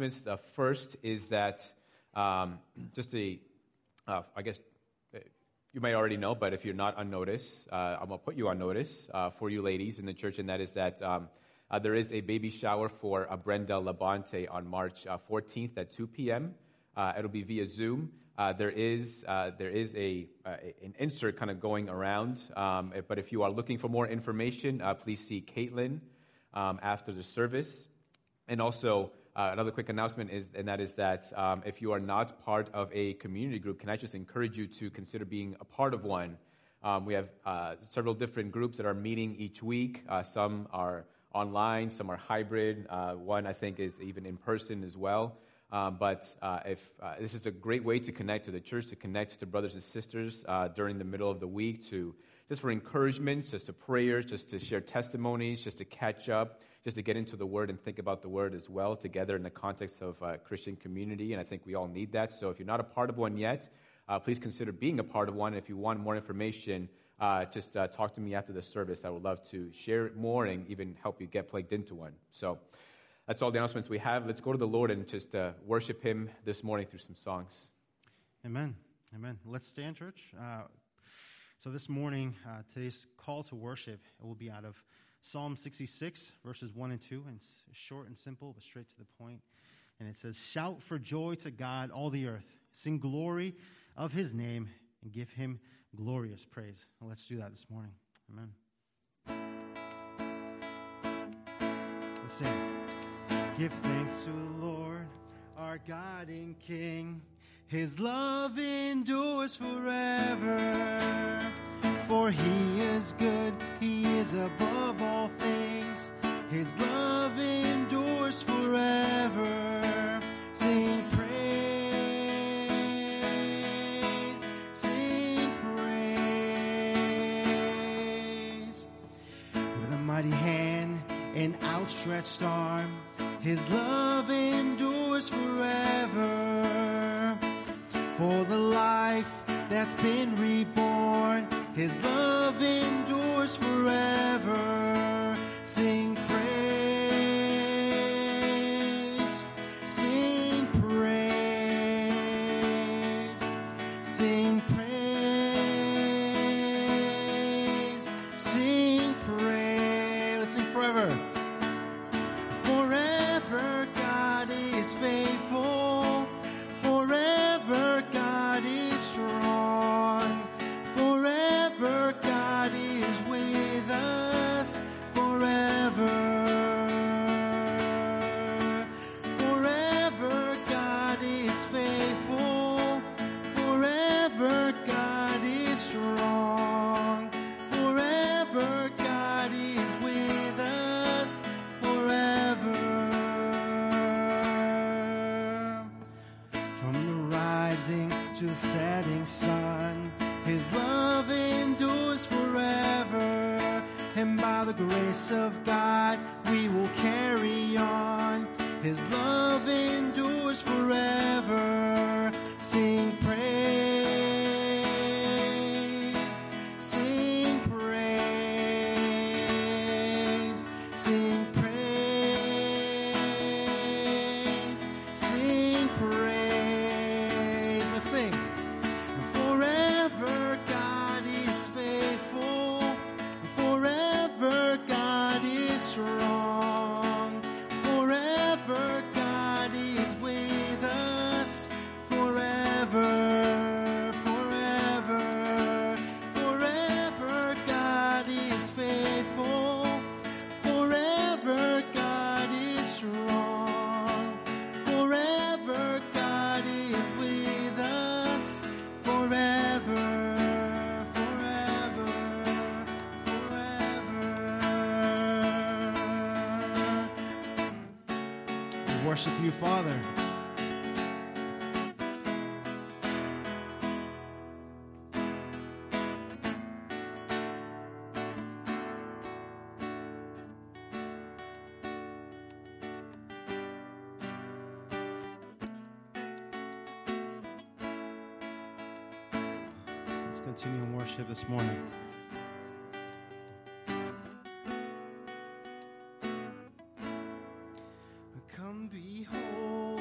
announcements. The first is that you might already know, but if you're not on notice, I'm going to put you on notice for you ladies in the church, and that is that there is a baby shower for Brenda Labonte on March 14th at 2 p.m. It'll be via Zoom. There is an insert kind of going around, but if you are looking for more information, please see Caitlin after the service. And also, another quick announcement is that if you are not part of a community group, can I just encourage you to consider being a part of one? We have several different groups that are meeting each week. Some are online, some are hybrid. One, I think, is even in person as well. But this is a great way to connect to the church, to connect to brothers and sisters during the middle of the week, to just for encouragement, just to prayers, just to share testimonies, just to catch up, just to get into the Word and think about the Word as well together in the context of Christian community. And I think we all need that. So if you're not a part of one yet, please consider being a part of one. If you want more information, just talk to me after the service. I would love to share more and even help you get plugged into one. So that's all the announcements we have. Let's go to the Lord and just worship Him this morning through some songs. Amen. Amen. Let's stand, church. So this morning, today's call to worship, it will be out of Psalm 66, verses 1 and 2. And it's short and simple, but straight to the point. And it says, "Shout for joy to God, all the earth. Sing glory of His name and give Him glorious praise." And let's do that this morning. Amen. Let's sing. Give thanks to the Lord, our God and King. His love endures forever. For He is good, He is above all things. His love endures forever. Sing praise, sing praise. With a mighty hand and outstretched arm, His love endures forever. For the life that's been reborn, His love endures forever. Sing praise, sing praise, sing praise, sing praise. Let's sing forever. Faithful, forever God is strong, forever God is with us, forever, forever God is faithful, forever God is strong, forever God is with us, forever. To the setting sun, His love endures forever, and by the grace of God we will carry on. His love endures forever. Sing praise, sing praise, sing praise. Worship you, Father. Let's continue in worship this morning. Come behold.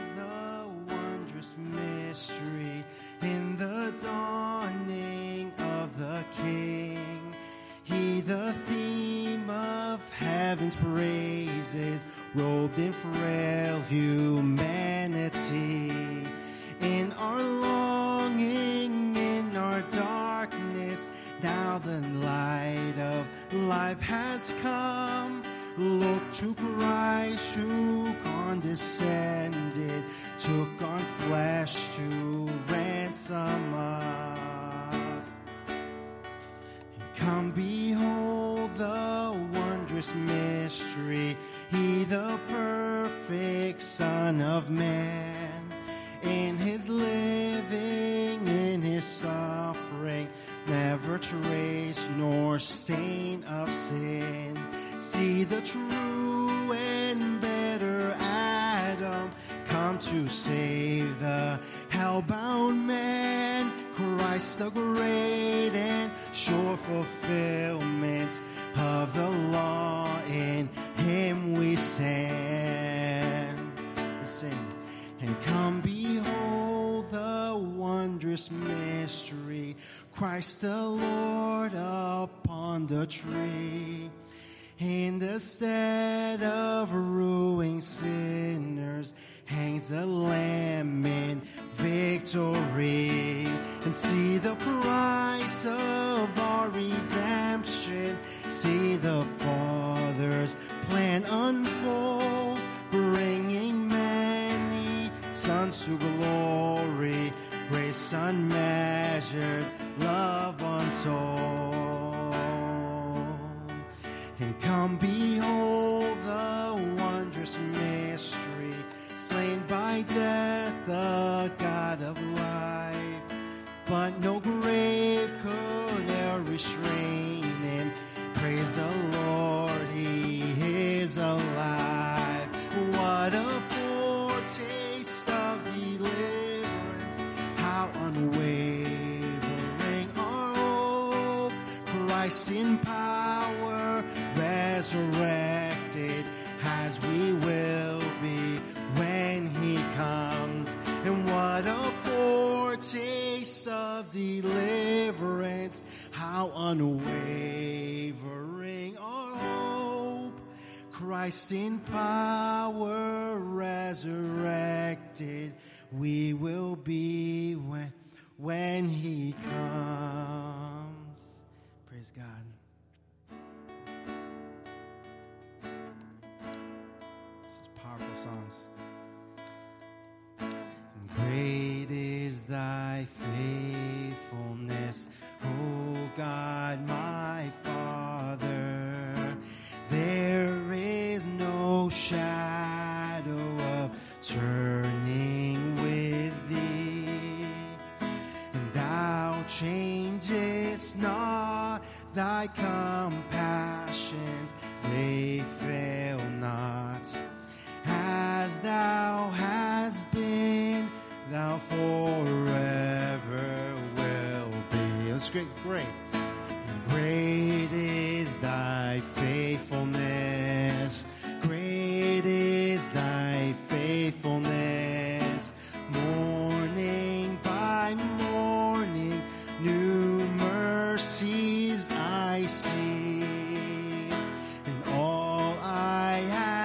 offended, took on flesh to ransom us. And come behold the wondrous mystery, he the perfect Son of Man, in his living, in his suffering, never trace nor stain of sin. See the true and better Adam come to save the hell-bound man. Christ the great and sure fulfillment of the law, in him we stand. Sing. And come behold the wondrous mystery, Christ the Lord upon the tree, in the stead of ruined sinners hangs a lamb in victory. And see the price of our redemption, see the Father's plan unfold, bringing many sons to glory, grace unmeasured, love untold. And come behold the wondrous mystery, slain by death, the God of life. But no grave could e'er restrain him. Praise the Lord, he is alive. What a foretaste of deliverance, how unwavering our hope. Christ in power, resurrected, as we will be when he comes. And what a foretaste of deliverance, how unwavering our hope. Christ in power, resurrected, we will be when he comes. Praise God. Songs. Great is thy faithfulness, O God, my Father. There is no shadow of turning with thee. And thou changest not, thy compassions, they fail not. As thou hast been, thou forever will be. That's great. Great. Great is thy faithfulness. Great is thy faithfulness. Morning by morning, new mercies I see. And all I have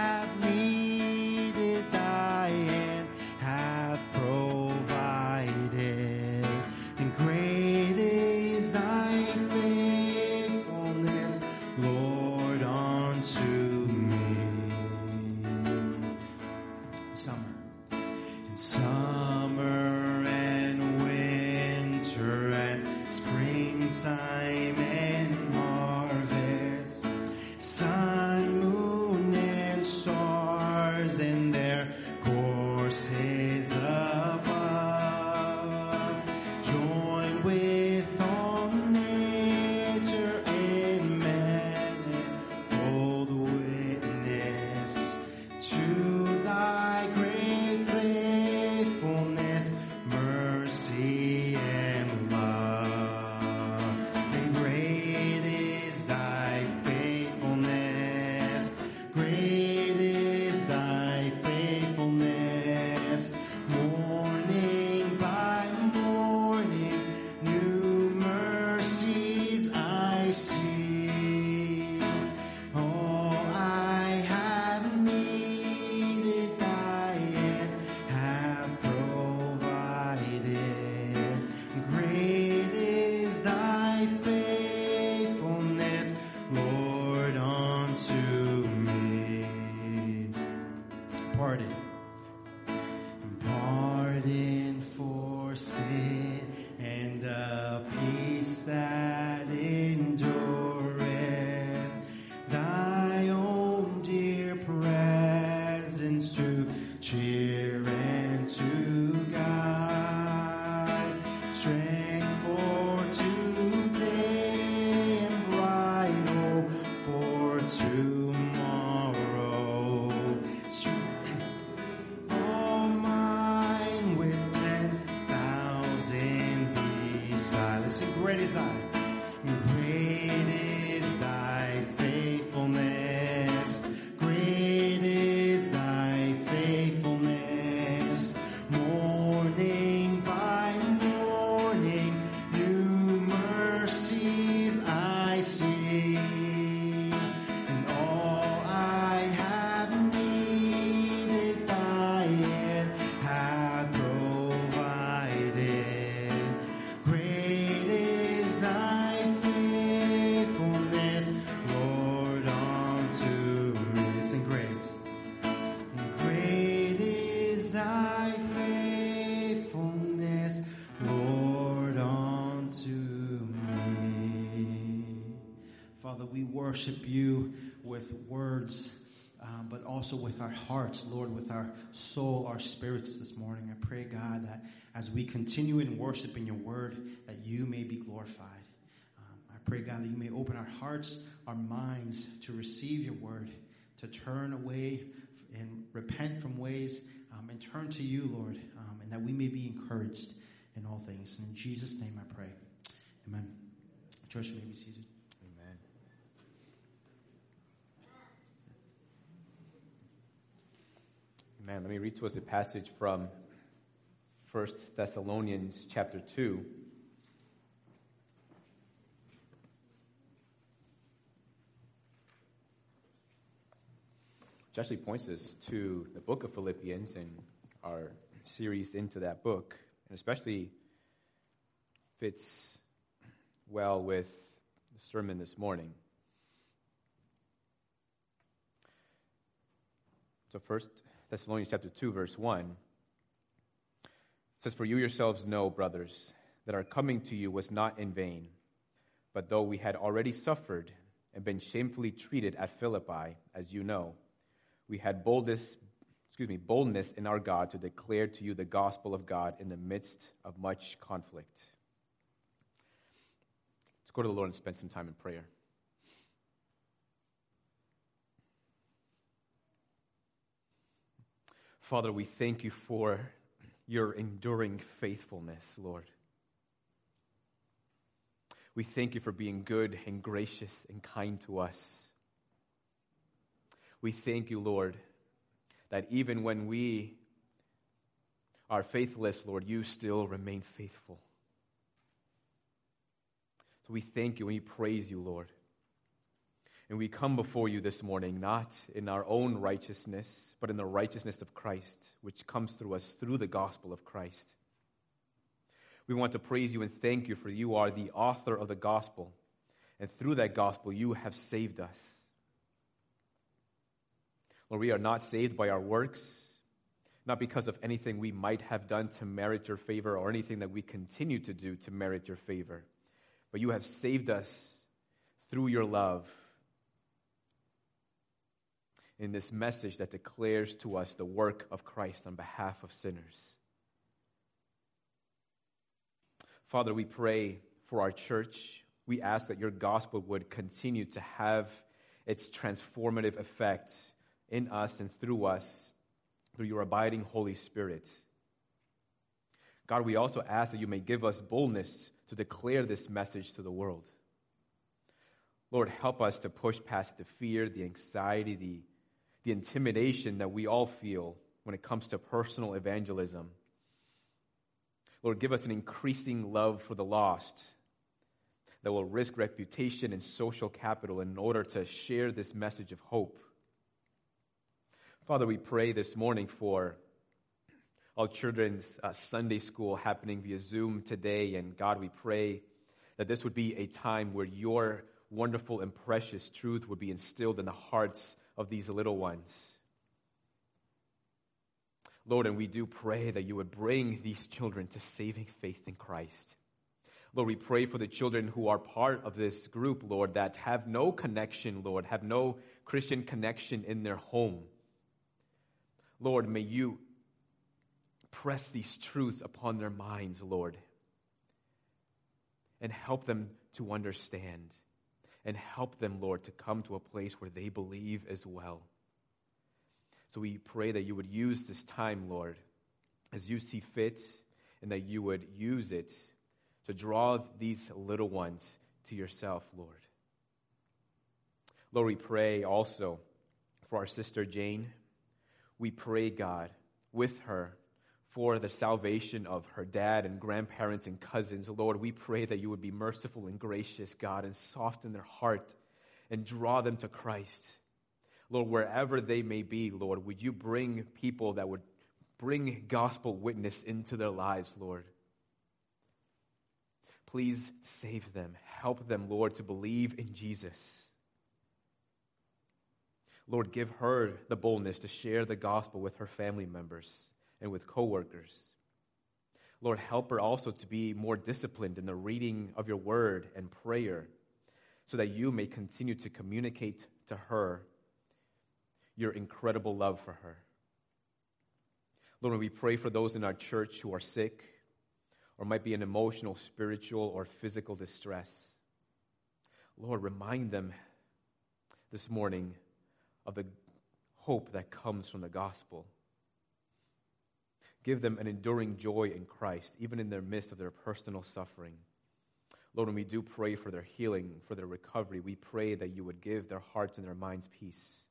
pardon for sin and a peace that endureth. Thy own dear presence to cheer and to guide. Strength for today and bright hope for tomorrow. All mine with 10,000 beside. Let's sing, great is thy. Great is thy faithfulness. Great is thy faithfulness. Morning by morning, new mercies I see. And all I have needed, thy hand hath provided. Great is thy faithfulness, Lord, unto me. Listen, great. Great is thy faithfulness, Lord, unto me. Father, we worship you with words, but also with our hearts, Lord, with our soul, our spirits this morning. I pray, God, that as we continue in worship in your word, that you may be glorified. I pray, God, that you may open our hearts, our minds to receive your word, to turn away and repent from ways and turn to you, Lord, and that we may be encouraged in all things. And in Jesus' name I pray. Amen. Church, you may be seated. Amen. Amen. Let me read to us a passage from First Thessalonians chapter 2. Which actually points us to the book of Philippians and our series into that book, and especially fits well with the sermon this morning. So 1 Thessalonians chapter 2, verse 1 says, "For you yourselves know, brothers, that our coming to you was not in vain, but though we had already suffered and been shamefully treated at Philippi, as you know, we had boldness in our God to declare to you the gospel of God in the midst of much conflict." Let's go to the Lord and spend some time in prayer. Father, we thank you for your enduring faithfulness, Lord. We thank you for being good and gracious and kind to us. We thank you, Lord, that even when we are faithless, Lord, you still remain faithful. So we thank you and we praise you, Lord. And we come before you this morning, not in our own righteousness, but in the righteousness of Christ, which comes through us through the gospel of Christ. We want to praise you and thank you, for you are the author of the gospel. And through that gospel, you have saved us. Lord, we are not saved by our works, not because of anything we might have done to merit your favor or anything that we continue to do to merit your favor, but you have saved us through your love in this message that declares to us the work of Christ on behalf of sinners. Father, we pray for our church. We ask that your gospel would continue to have its transformative effect in us and through us, through your abiding Holy Spirit. God, we also ask that you may give us boldness to declare this message to the world. Lord, help us to push past the fear, the anxiety, the intimidation that we all feel when it comes to personal evangelism. Lord, give us an increasing love for the lost that will risk reputation and social capital in order to share this message of hope. Father, we pray this morning for our children's Sunday school happening via Zoom today. And God, we pray that this would be a time where your wonderful and precious truth would be instilled in the hearts of these little ones. Lord, and we do pray that you would bring these children to saving faith in Christ. Lord, we pray for the children who are part of this group, Lord, that have no connection, Lord, have no Christian connection in their home. Lord, may you press these truths upon their minds, Lord, and help them to understand, and help them, Lord, to come to a place where they believe as well. So we pray that you would use this time, Lord, as you see fit, and that you would use it to draw these little ones to yourself, Lord. Lord, we pray also for our sister Jane. We pray, God, with her for the salvation of her dad and grandparents and cousins. Lord, we pray that you would be merciful and gracious, God, and soften their heart and draw them to Christ. Lord, wherever they may be, Lord, would you bring people that would bring gospel witness into their lives, Lord. Please save them. Help them, Lord, to believe in Jesus. Lord, give her the boldness to share the gospel with her family members and with coworkers. Lord, help her also to be more disciplined in the reading of your word and prayer, so that you may continue to communicate to her your incredible love for her. Lord, we pray for those in our church who are sick or might be in emotional, spiritual, or physical distress. Lord, remind them this morning of the hope that comes from the gospel. Give them an enduring joy in Christ, even in the midst of their personal suffering. Lord, when we do pray for their healing, for their recovery, we pray that you would give their hearts and their minds peace.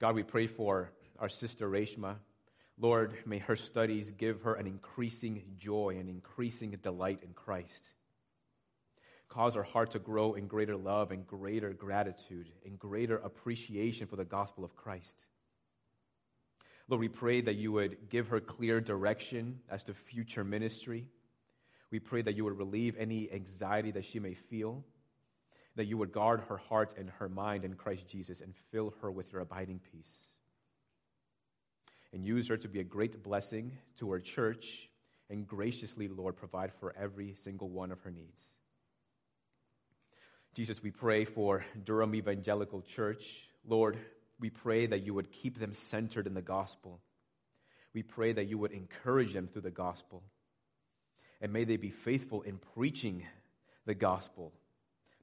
God, we pray for our sister Reshma. Lord, may her studies give her an increasing joy and increasing delight in Christ. Cause her heart to grow in greater love and greater gratitude and greater appreciation for the gospel of Christ. Lord, we pray that you would give her clear direction as to future ministry. We pray that you would relieve any anxiety that she may feel, that you would guard her heart and her mind in Christ Jesus and fill her with your abiding peace. And use her to be a great blessing to her church and graciously, Lord, provide for every single one of her needs. Jesus, we pray for Durham Evangelical Church. Lord, we pray that you would keep them centered in the gospel. We pray that you would encourage them through the gospel. And may they be faithful in preaching the gospel,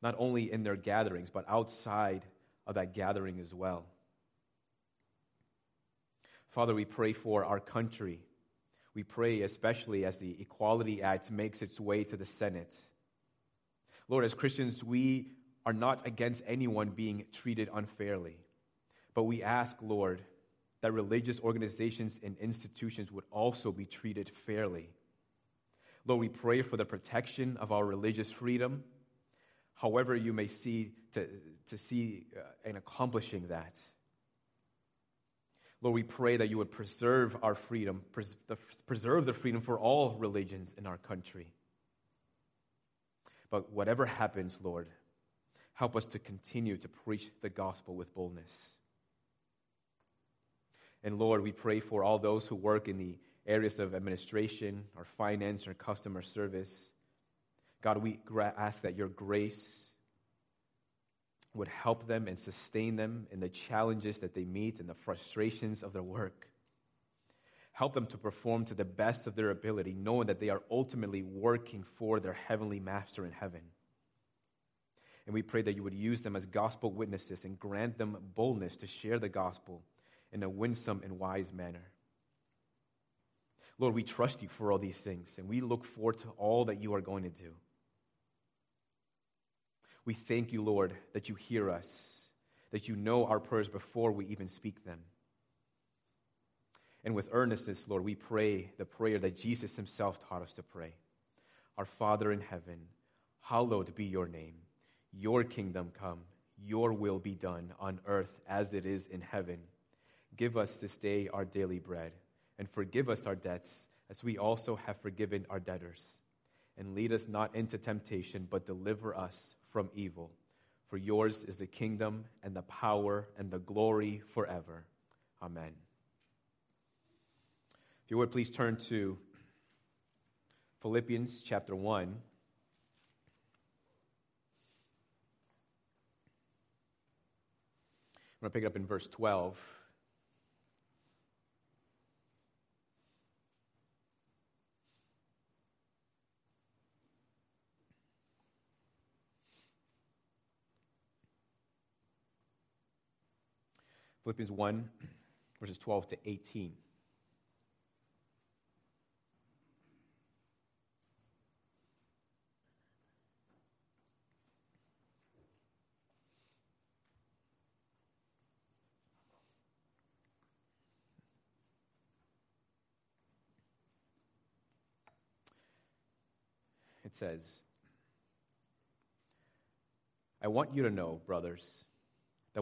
not only in their gatherings, but outside of that gathering as well. Father, we pray for our country. We pray especially as the Equality Act makes its way to the Senate. Lord, as Christians, we are not against anyone being treated unfairly. But we ask, Lord, that religious organizations and institutions would also be treated fairly. Lord, we pray for the protection of our religious freedom, however you may see to see in accomplishing that. Lord, we pray that you would preserve our freedom, preserve the freedom for all religions in our country. But whatever happens, Lord, help us to continue to preach the gospel with boldness. And Lord, we pray for all those who work in the areas of administration or finance or customer service. God, we ask that your grace would help them and sustain them in the challenges that they meet and the frustrations of their work. Help them to perform to the best of their ability, knowing that they are ultimately working for their heavenly master in heaven. And we pray that you would use them as gospel witnesses and grant them boldness to share the gospel in a winsome and wise manner. Lord, we trust you for all these things, and we look forward to all that you are going to do. We thank you, Lord, that you hear us, that you know our prayers before we even speak them. And with earnestness, Lord, we pray the prayer that Jesus himself taught us to pray. Our Father in heaven, hallowed be your name. Your kingdom come, your will be done on earth as it is in heaven. Give us this day our daily bread, and forgive us our debts as we also have forgiven our debtors. And lead us not into temptation, but deliver us from evil. For yours is the kingdom and the power and the glory forever. Amen. If you would, please turn to Philippians chapter 1. I'm going to pick it up in verse 12. Philippians 1, verses 12 to 18. It says, I want you to know, brothers, that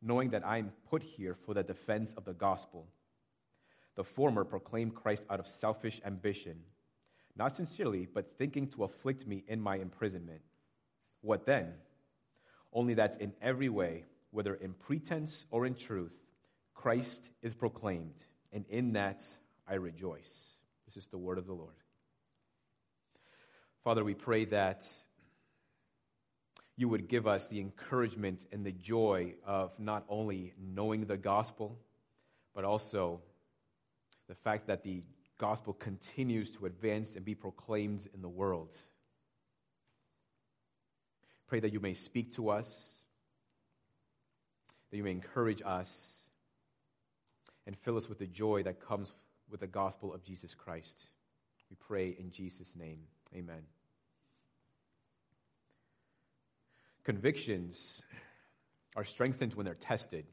knowing that I am put here for the defense of the gospel. The former proclaim Christ out of selfish ambition, not sincerely, but thinking to afflict me in my imprisonment. What then? Only that in every way, whether in pretense or in truth, Christ is proclaimed, and in that I rejoice. This is the word of the Lord. Father, we pray that you would give us the encouragement and the joy of not only knowing the gospel, but also the fact that the gospel continues to advance and be proclaimed in the world. Pray that you may speak to us, that you may encourage us, and fill us with the joy that comes with the gospel of Jesus Christ. We pray in Jesus' name. Amen. Convictions are strengthened when they're tested.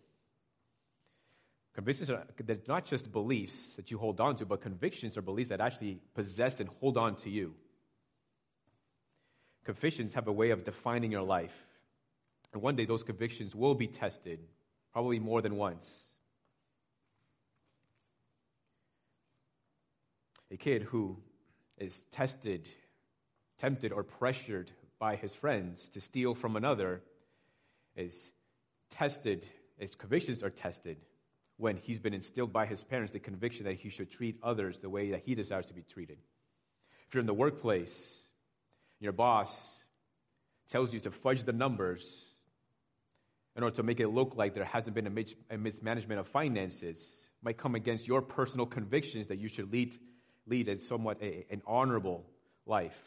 Convictions are they're not just beliefs that you hold on to, but convictions are beliefs that actually possess and hold on to you. Convictions have a way of defining your life. And one day those convictions will be tested, probably more than once. A kid who is tested, tempted, or pressured by his friends to steal from another is tested, his convictions are tested when he's been instilled by his parents the conviction that he should treat others the way that he desires to be treated. If you're in the workplace, your boss tells you to fudge the numbers in order to make it look like there hasn't been a mismanagement of finances, might come against your personal convictions that you should lead in somewhat an honorable life.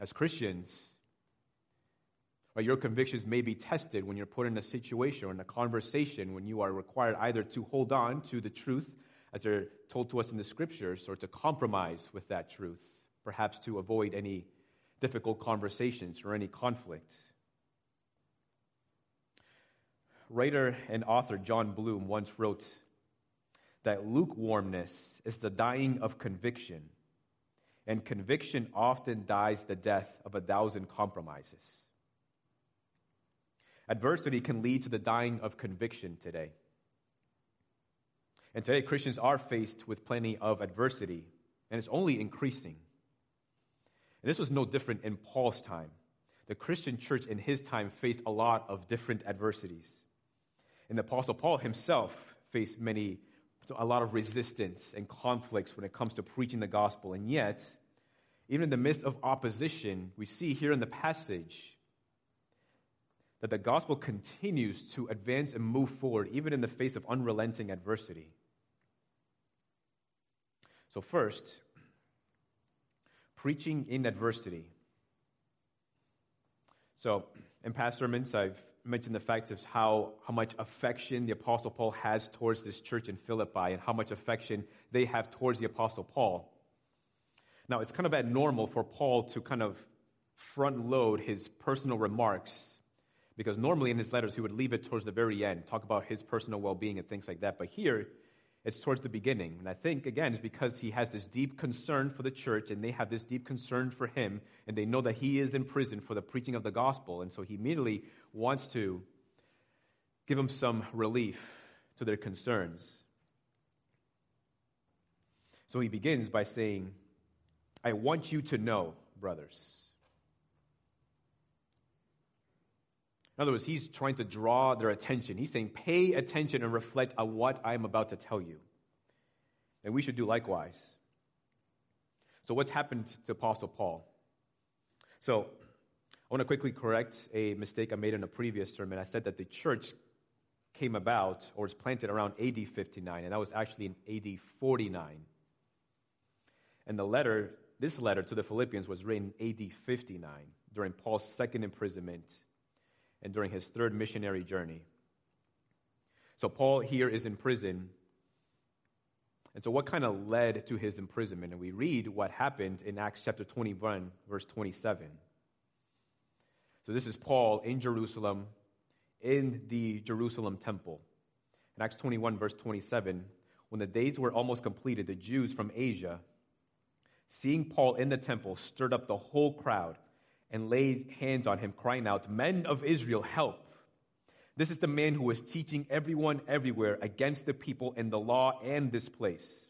As Christians, your convictions may be tested when you're put in a situation or in a conversation when you are required either to hold on to the truth as they're told to us in the scriptures or to compromise with that truth, perhaps to avoid any difficult conversations or any conflict. Writer and author John Bloom once wrote that lukewarmness is the dying of conviction, and conviction often dies the death of 1,000 compromises. Adversity can lead to the dying of conviction today. And today, Christians are faced with plenty of adversity, and it's only increasing. And this was no different in Paul's time. The Christian church in his time faced a lot of different adversities. And the Apostle Paul himself faced a lot of resistance and conflicts when it comes to preaching the gospel. And yet, even in the midst of opposition, we see here in the passage that the gospel continues to advance and move forward, even in the face of unrelenting adversity. So first, preaching in adversity. So in past sermons, I've mentioned the fact of how much affection the Apostle Paul has towards this church in Philippi and how much affection they have towards the Apostle Paul. Now, it's kind of abnormal for Paul to kind of front load his personal remarks because normally in his letters he would leave it towards the very end, talk about his personal well-being and things like that. But here, It's towards the beginning. And I think, again, it's because he has this deep concern for the church, and they have this deep concern for him, and they know that he is in prison for the preaching of the gospel. And so he immediately wants to give them some relief to their concerns. So he begins by saying, I want you to know, brothers. In other words, he's trying to draw their attention. He's saying, pay attention and reflect on what I'm about to tell you. And we should do likewise. So what's happened to Apostle Paul? So I want to quickly correct a mistake I made in a previous sermon. I said that the church came about or was planted around AD 59, and that was actually in AD 49. And the letter, this letter to the Philippians was written AD 59 during Paul's second imprisonment and during his third missionary journey. So Paul here is in prison. And so what kind of led to his imprisonment? And we read what happened in Acts chapter 21, verse 27. So this is Paul in Jerusalem, in the Jerusalem temple. In Acts 21, verse 27, when the days were almost completed, the Jews from Asia, seeing Paul in the temple, stirred up the whole crowd and laid hands on him, crying out, Men of Israel, help! This is the man who is teaching everyone everywhere against the people and the law and this place.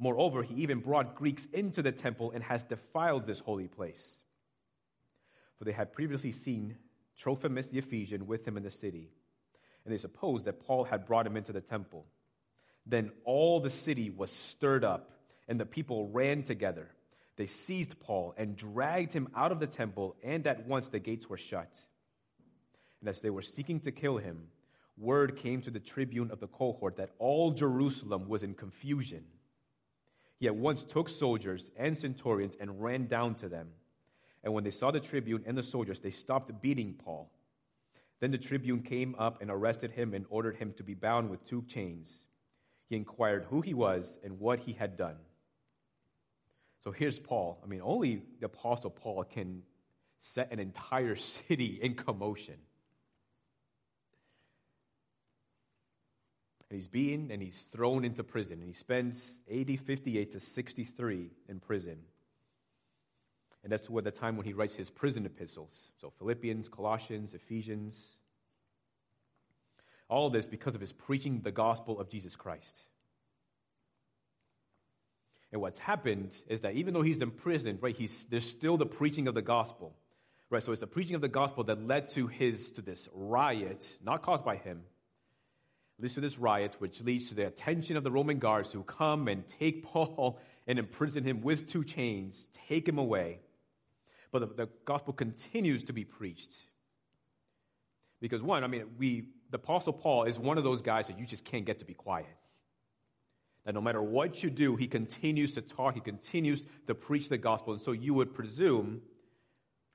Moreover, he even brought Greeks into the temple and has defiled this holy place. For they had previously seen Trophimus the Ephesian with him in the city, and they supposed that Paul had brought him into the temple. Then all the city was stirred up, and the people ran together. They seized Paul and dragged him out of the temple, and at once the gates were shut. And as they were seeking to kill him, word came to the tribune of the cohort that all Jerusalem was in confusion. He at once took soldiers and centurions and ran down to them. And when they saw the tribune and the soldiers, they stopped beating Paul. Then the tribune came up and arrested him and ordered him to be bound with 2 chains. He inquired who he was and what he had done. So here's Paul. I mean, only the Apostle Paul can set an entire city in commotion. And he's beaten and he's thrown into prison. And he spends AD 58 to 63 in prison. And that's the time when he writes his prison epistles. So Philippians, Colossians, Ephesians. All of this because of his preaching the gospel of Jesus Christ. And what's happened is that even though he's imprisoned, right, there's still the preaching of the gospel, right? So it's the preaching of the gospel that led to this riot, not caused by him, leads to this riot, which leads to the attention of the Roman guards who come and take Paul and imprison him with 2 chains, take him away. But the gospel continues to be preached because the Apostle Paul is one of those guys that you just can't get to be quiet. And no matter what you do, he continues to talk, he continues to preach the gospel. And so you would presume,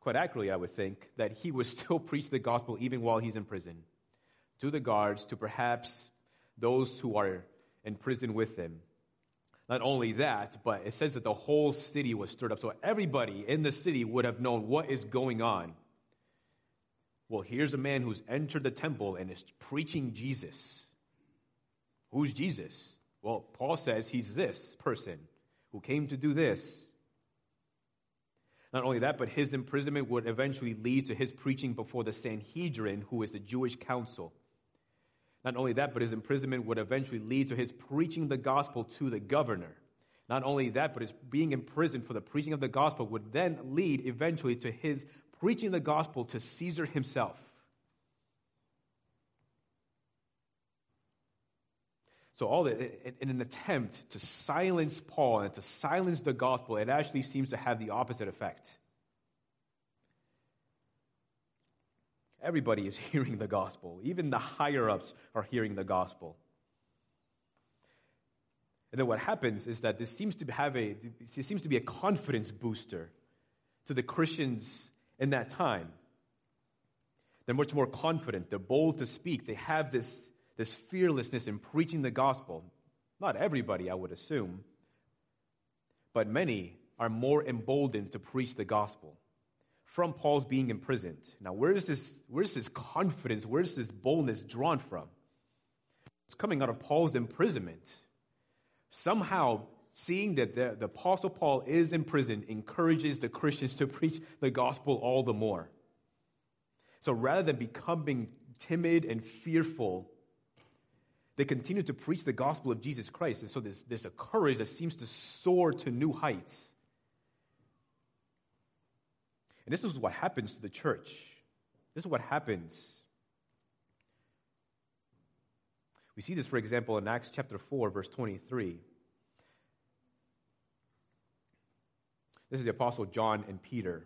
quite accurately I would think, that he would still preach the gospel even while he's in prison, to the guards, to perhaps those who are in prison with him. Not only that, but it says that the whole city was stirred up. So everybody in the city would have known what is going on. Well, here's a man who's entered the temple and is preaching Jesus. Who's Jesus? Well, Paul says he's this person who came to do this. Not only that, but his imprisonment would eventually lead to his preaching before the Sanhedrin, who is the Jewish council. Not only that, but his imprisonment would eventually lead to his preaching the gospel to the governor. Not only that, but his being imprisoned for the preaching of the gospel would then lead eventually to his preaching the gospel to Caesar himself. So all that, in an attempt to silence Paul and to silence the gospel, it actually seems to have the opposite effect. Everybody is hearing the gospel. Even the higher-ups are hearing the gospel. And then what happens is that this seems to have a confidence booster to the Christians in that time. They're much more confident. They're bold to speak. They have this fearlessness in preaching the gospel. Not everybody, I would assume, but many are more emboldened to preach the gospel from Paul's being imprisoned. Now, where is this confidence, where is this boldness drawn from? It's coming out of Paul's imprisonment. somehow seeing that the Apostle Paul is in prison encourages the Christians to preach the gospel all the more. So rather than becoming timid and fearful, they continue to preach the gospel of Jesus Christ. And so there's a courage that seems to soar to new heights. And this is what happens to the church. This is what happens. We see this, for example, in Acts chapter 4, verse 23. This is the Apostle John and Peter.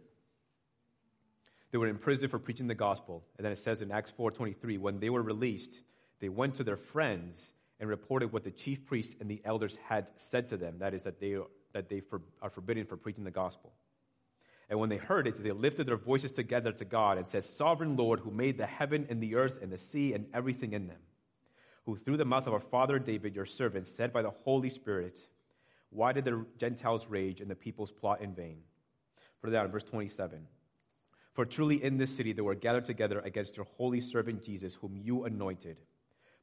They were in prison for preaching the gospel. And then it says in Acts 4:23, when they were released, they went to their friends and reported what the chief priests and the elders had said to them. That is, that they are forbidden for preaching the gospel. And when they heard it, they lifted their voices together to God and said, Sovereign Lord, who made the heaven and the earth and the sea and everything in them, who through the mouth of our father David, your servant, said by the Holy Spirit, why did the Gentiles rage and the peoples plot in vain? For that, in verse 27, for truly in this city they were gathered together against your holy servant Jesus, whom you anointed,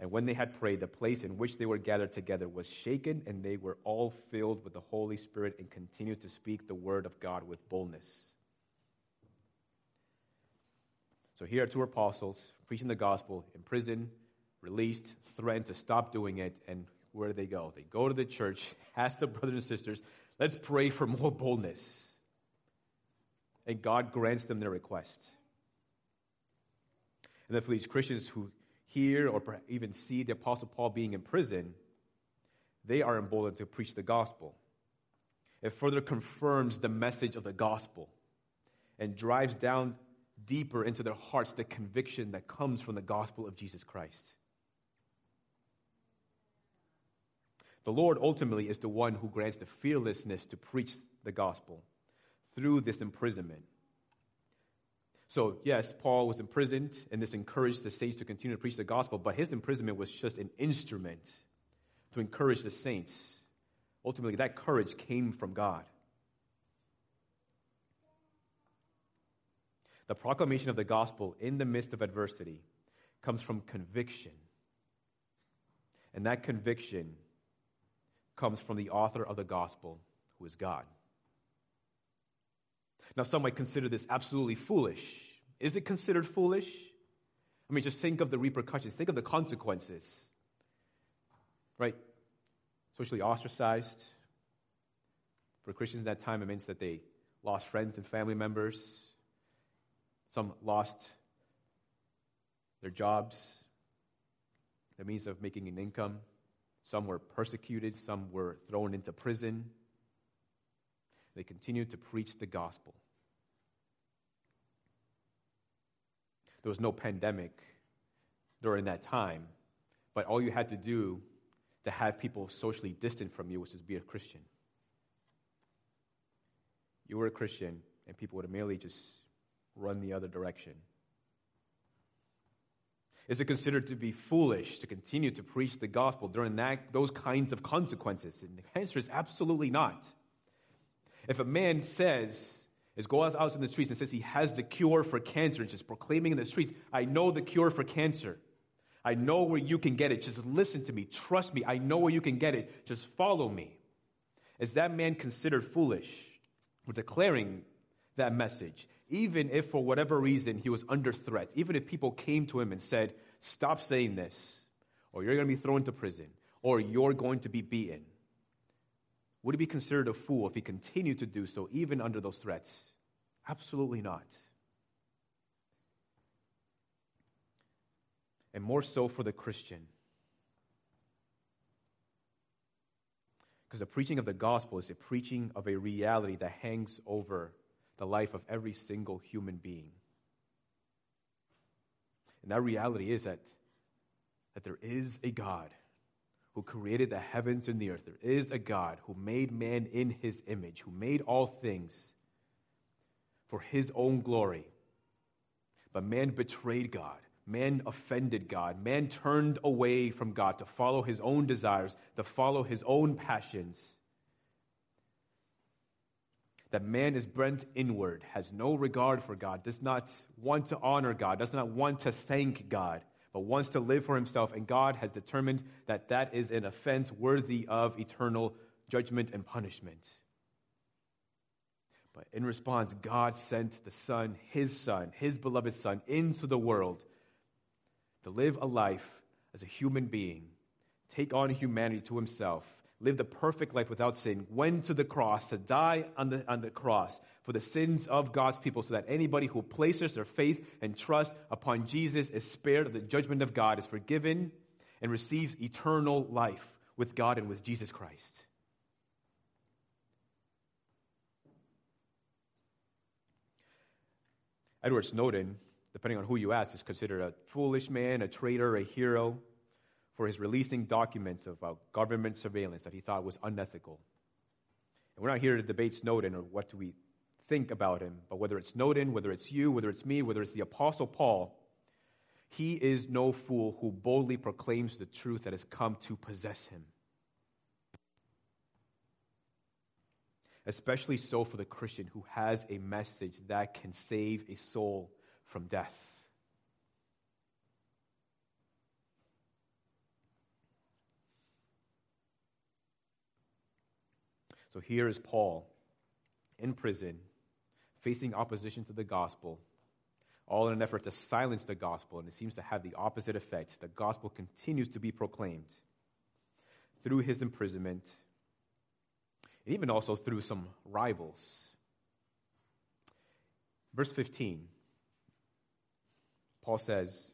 And when they had prayed, the place in which they were gathered together was shaken, and they were all filled with the Holy Spirit and continued to speak the word of God with boldness. So here are two apostles preaching the gospel in prison, released, threatened to stop doing it, and where do they go? They go to the church, ask the brothers and sisters, let's pray for more boldness. And God grants them their request. And then for these Christians who hear or even see the Apostle Paul being in prison, they are emboldened to preach the gospel. It further confirms the message of the gospel and drives down deeper into their hearts the conviction that comes from the gospel of Jesus Christ. The Lord ultimately is the one who grants the fearlessness to preach the gospel through this imprisonment. So, yes, Paul was imprisoned, and this encouraged the saints to continue to preach the gospel, but his imprisonment was just an instrument to encourage the saints. Ultimately, that courage came from God. The proclamation of the gospel in the midst of adversity comes from conviction. And that conviction comes from the author of the gospel, who is God. Now, some might consider this absolutely foolish. Is it considered foolish? I mean, just think of the repercussions. Think of the consequences. Right? Socially ostracized. For Christians in that time, it means that they lost friends and family members. Some lost their jobs, their means of making an income. Some were persecuted. Some were thrown into prison. They continued to preach the gospel. There was no pandemic during that time, but all you had to do to have people socially distant from you was just be a Christian. You were a Christian, and people would merely just run the other direction. Is it considered to be foolish to continue to preach the gospel during those kinds of consequences? And the answer is absolutely not. If a man goes out in the streets and says he has the cure for cancer, and just proclaiming in the streets, I know the cure for cancer. I know where you can get it. Just listen to me. Trust me. I know where you can get it. Just follow me. Is that man considered foolish for declaring that message, even if for whatever reason he was under threat, even if people came to him and said, stop saying this, or you're going to be thrown into prison, or you're going to be beaten? Would he be considered a fool if he continued to do so, even under those threats? Absolutely not. And more so for the Christian. Because the preaching of the gospel is the preaching of a reality that hangs over the life of every single human being. And that reality is that there is a God who created the heavens and the earth. There is a God who made man in his image, who made all things, for his own glory. But man betrayed God. Man offended God. Man turned away from God to follow his own desires, to follow his own passions. That man is bent inward, has no regard for God, does not want to honor God, does not want to thank God, but wants to live for himself. And God has determined that that is an offense worthy of eternal judgment and punishment. But in response, God sent the Son, his beloved Son, into the world to live a life as a human being, take on humanity to himself, lived a perfect life without sin, went to the cross to die on the cross for the sins of God's people so that anybody who places their faith and trust upon Jesus is spared of the judgment of God, is forgiven, and receives eternal life with God and with Jesus Christ. Edward Snowden, depending on who you ask, is considered a foolish man, a traitor, a hero, for his releasing documents about government surveillance that he thought was unethical. And we're not here to debate Snowden or what do we think about him, but whether it's Snowden, whether it's you, whether it's me, whether it's the Apostle Paul, he is no fool who boldly proclaims the truth that has come to possess him. Especially so for the Christian who has a message that can save a soul from death. So here is Paul in prison, facing opposition to the gospel, all in an effort to silence the gospel, and it seems to have the opposite effect. The gospel continues to be proclaimed through his imprisonment, and even also through some rivals. Verse 15, Paul says,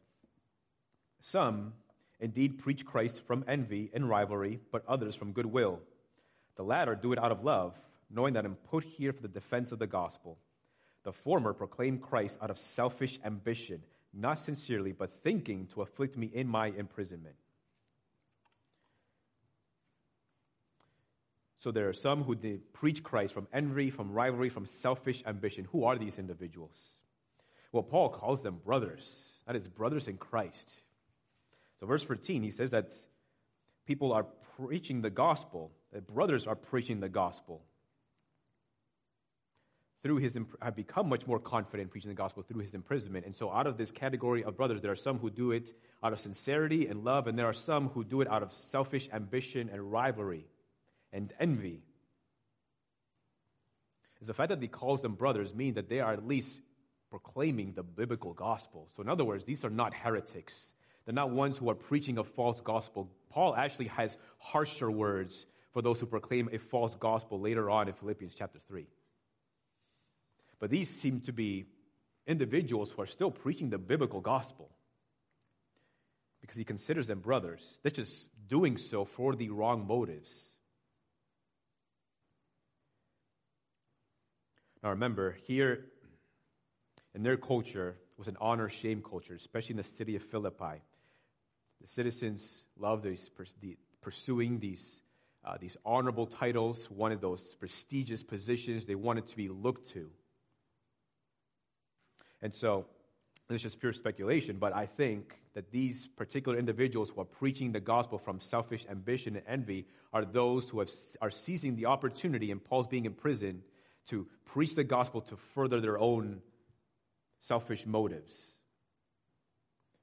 "Some indeed preach Christ from envy and rivalry, but others from goodwill. The latter do it out of love, knowing that I'm put here for the defense of the gospel. The former proclaim Christ out of selfish ambition, not sincerely, but thinking to afflict me in my imprisonment." So there are some who preach Christ from envy, from rivalry, from selfish ambition. Who are these individuals? Well, Paul calls them brothers. That is, brothers in Christ. So verse 14, he says that people are preaching the gospel, the brothers are preaching the gospel. Through his, I've become much more confident in preaching the gospel through his imprisonment. And so out of this category of brothers, there are some who do it out of sincerity and love, and there are some who do it out of selfish ambition and rivalry and envy. Is the fact that he calls them brothers mean that they are at least proclaiming the biblical gospel. So in other words, these are not heretics. They're not ones who are preaching a false gospel. Paul actually has harsher words for those who proclaim a false gospel later on in Philippians chapter 3. But these seem to be individuals who are still preaching the biblical gospel because he considers them brothers. They're just doing so for the wrong motives. Now remember, here in their culture was an honor-shame culture, especially in the city of Philippi. The citizens loved pursuing these honorable titles, wanted those prestigious positions. They wanted to be looked to. And so, this is just pure speculation, but I think that these particular individuals who are preaching the gospel from selfish ambition and envy are those who are seizing the opportunity in Paul's being in prison to preach the gospel to further their own selfish motives.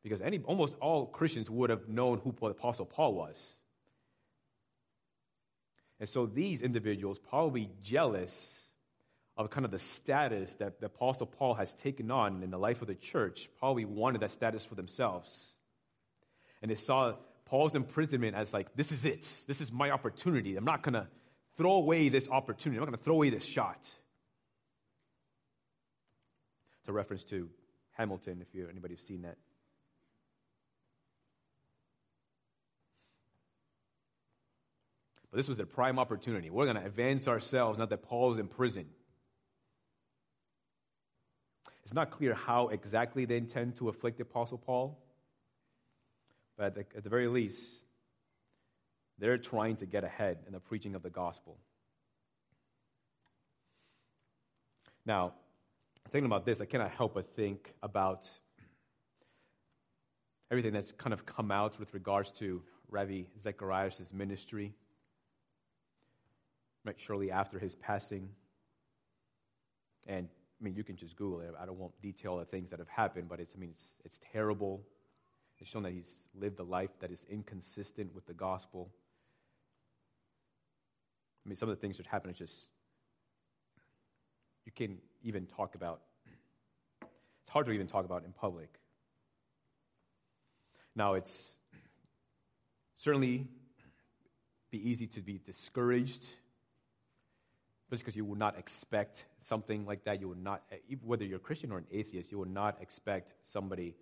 Because almost all Christians would have known who the Apostle Paul was. And so these individuals, probably jealous of kind of the status that the Apostle Paul has taken on in the life of the church, probably wanted that status for themselves. And they saw Paul's imprisonment as like, this is it. This is my opportunity. I'm not going to throw away this opportunity. I'm not going to throw away this shot. It's a reference to Hamilton, if anybody has seen that. But this was their prime opportunity. We're going to advance ourselves, not that Paul's in prison. It's not clear how exactly they intend to afflict the Apostle Paul, but at the very least, they're trying to get ahead in the preaching of the gospel. Now, thinking about this, I cannot help but think about everything that's kind of come out with regards to Ravi Zacharias' ministry, right, shortly after his passing. And, I mean, you can just Google it. I don't want detail of things that have happened, but it's terrible. It's shown that he's lived a life that is inconsistent with the gospel. I mean, some of the things that happen, it's just, you can't even talk about. It's hard to even talk about in public. Now, it's certainly be easy to be discouraged, just because you will not expect something like that. You will not, whether you're a Christian or an atheist, you will not expect somebody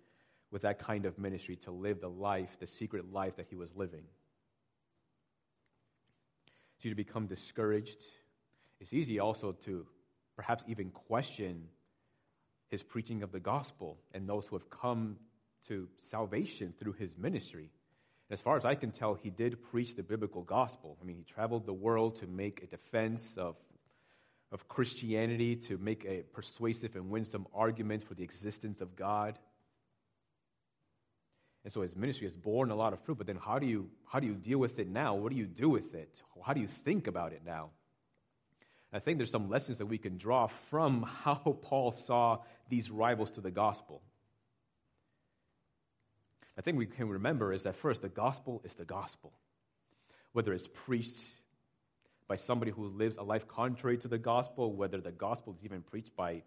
with that kind of ministry to live the life, the secret life that he was living. So you become discouraged. It's easy also to perhaps even question his preaching of the gospel and those who have come to salvation through his ministry. And as far as I can tell, he did preach the biblical gospel. I mean, he traveled the world to make a defense of Christianity, to make a persuasive and winsome argument for the existence of God. And so his ministry has borne a lot of fruit, but then how do you deal with it now? What do you do with it? How do you think about it now? I think there's some lessons that we can draw from how Paul saw these rivals to the gospel. I think we can remember is that first, the gospel is the gospel. Whether it's preached by somebody who lives a life contrary to the gospel, whether the gospel is even preached by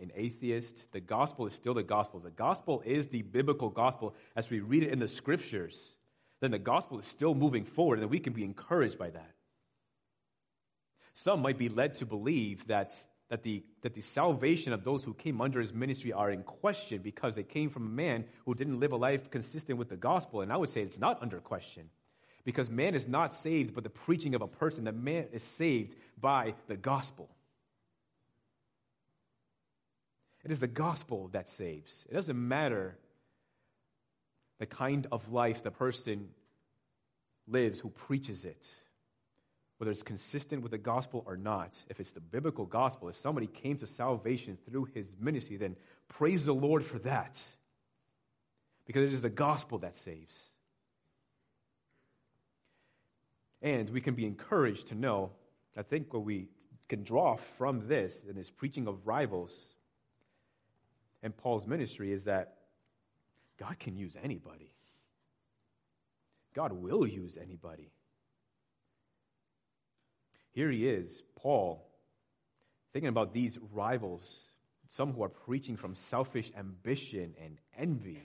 an atheist, the gospel is still the gospel. The gospel is the biblical gospel. As we read it in the scriptures, then the gospel is still moving forward, and we can be encouraged by that. Some might be led to believe that the salvation of those who came under his ministry are in question because they came from a man who didn't live a life consistent with the gospel. And I would say it's not under question, because man is not saved by the preaching of a person. That man is saved by the gospel. It is the gospel that saves. It doesn't matter the kind of life the person lives who preaches it, whether it's consistent with the gospel or not. If it's the biblical gospel, if somebody came to salvation through his ministry, then praise the Lord for that, because it is the gospel that saves. And we can be encouraged to know, I think what we can draw from this and his preaching of rivals and Paul's ministry is that God can use anybody. God will use anybody. Here he is, Paul, thinking about these rivals, some who are preaching from selfish ambition and envy.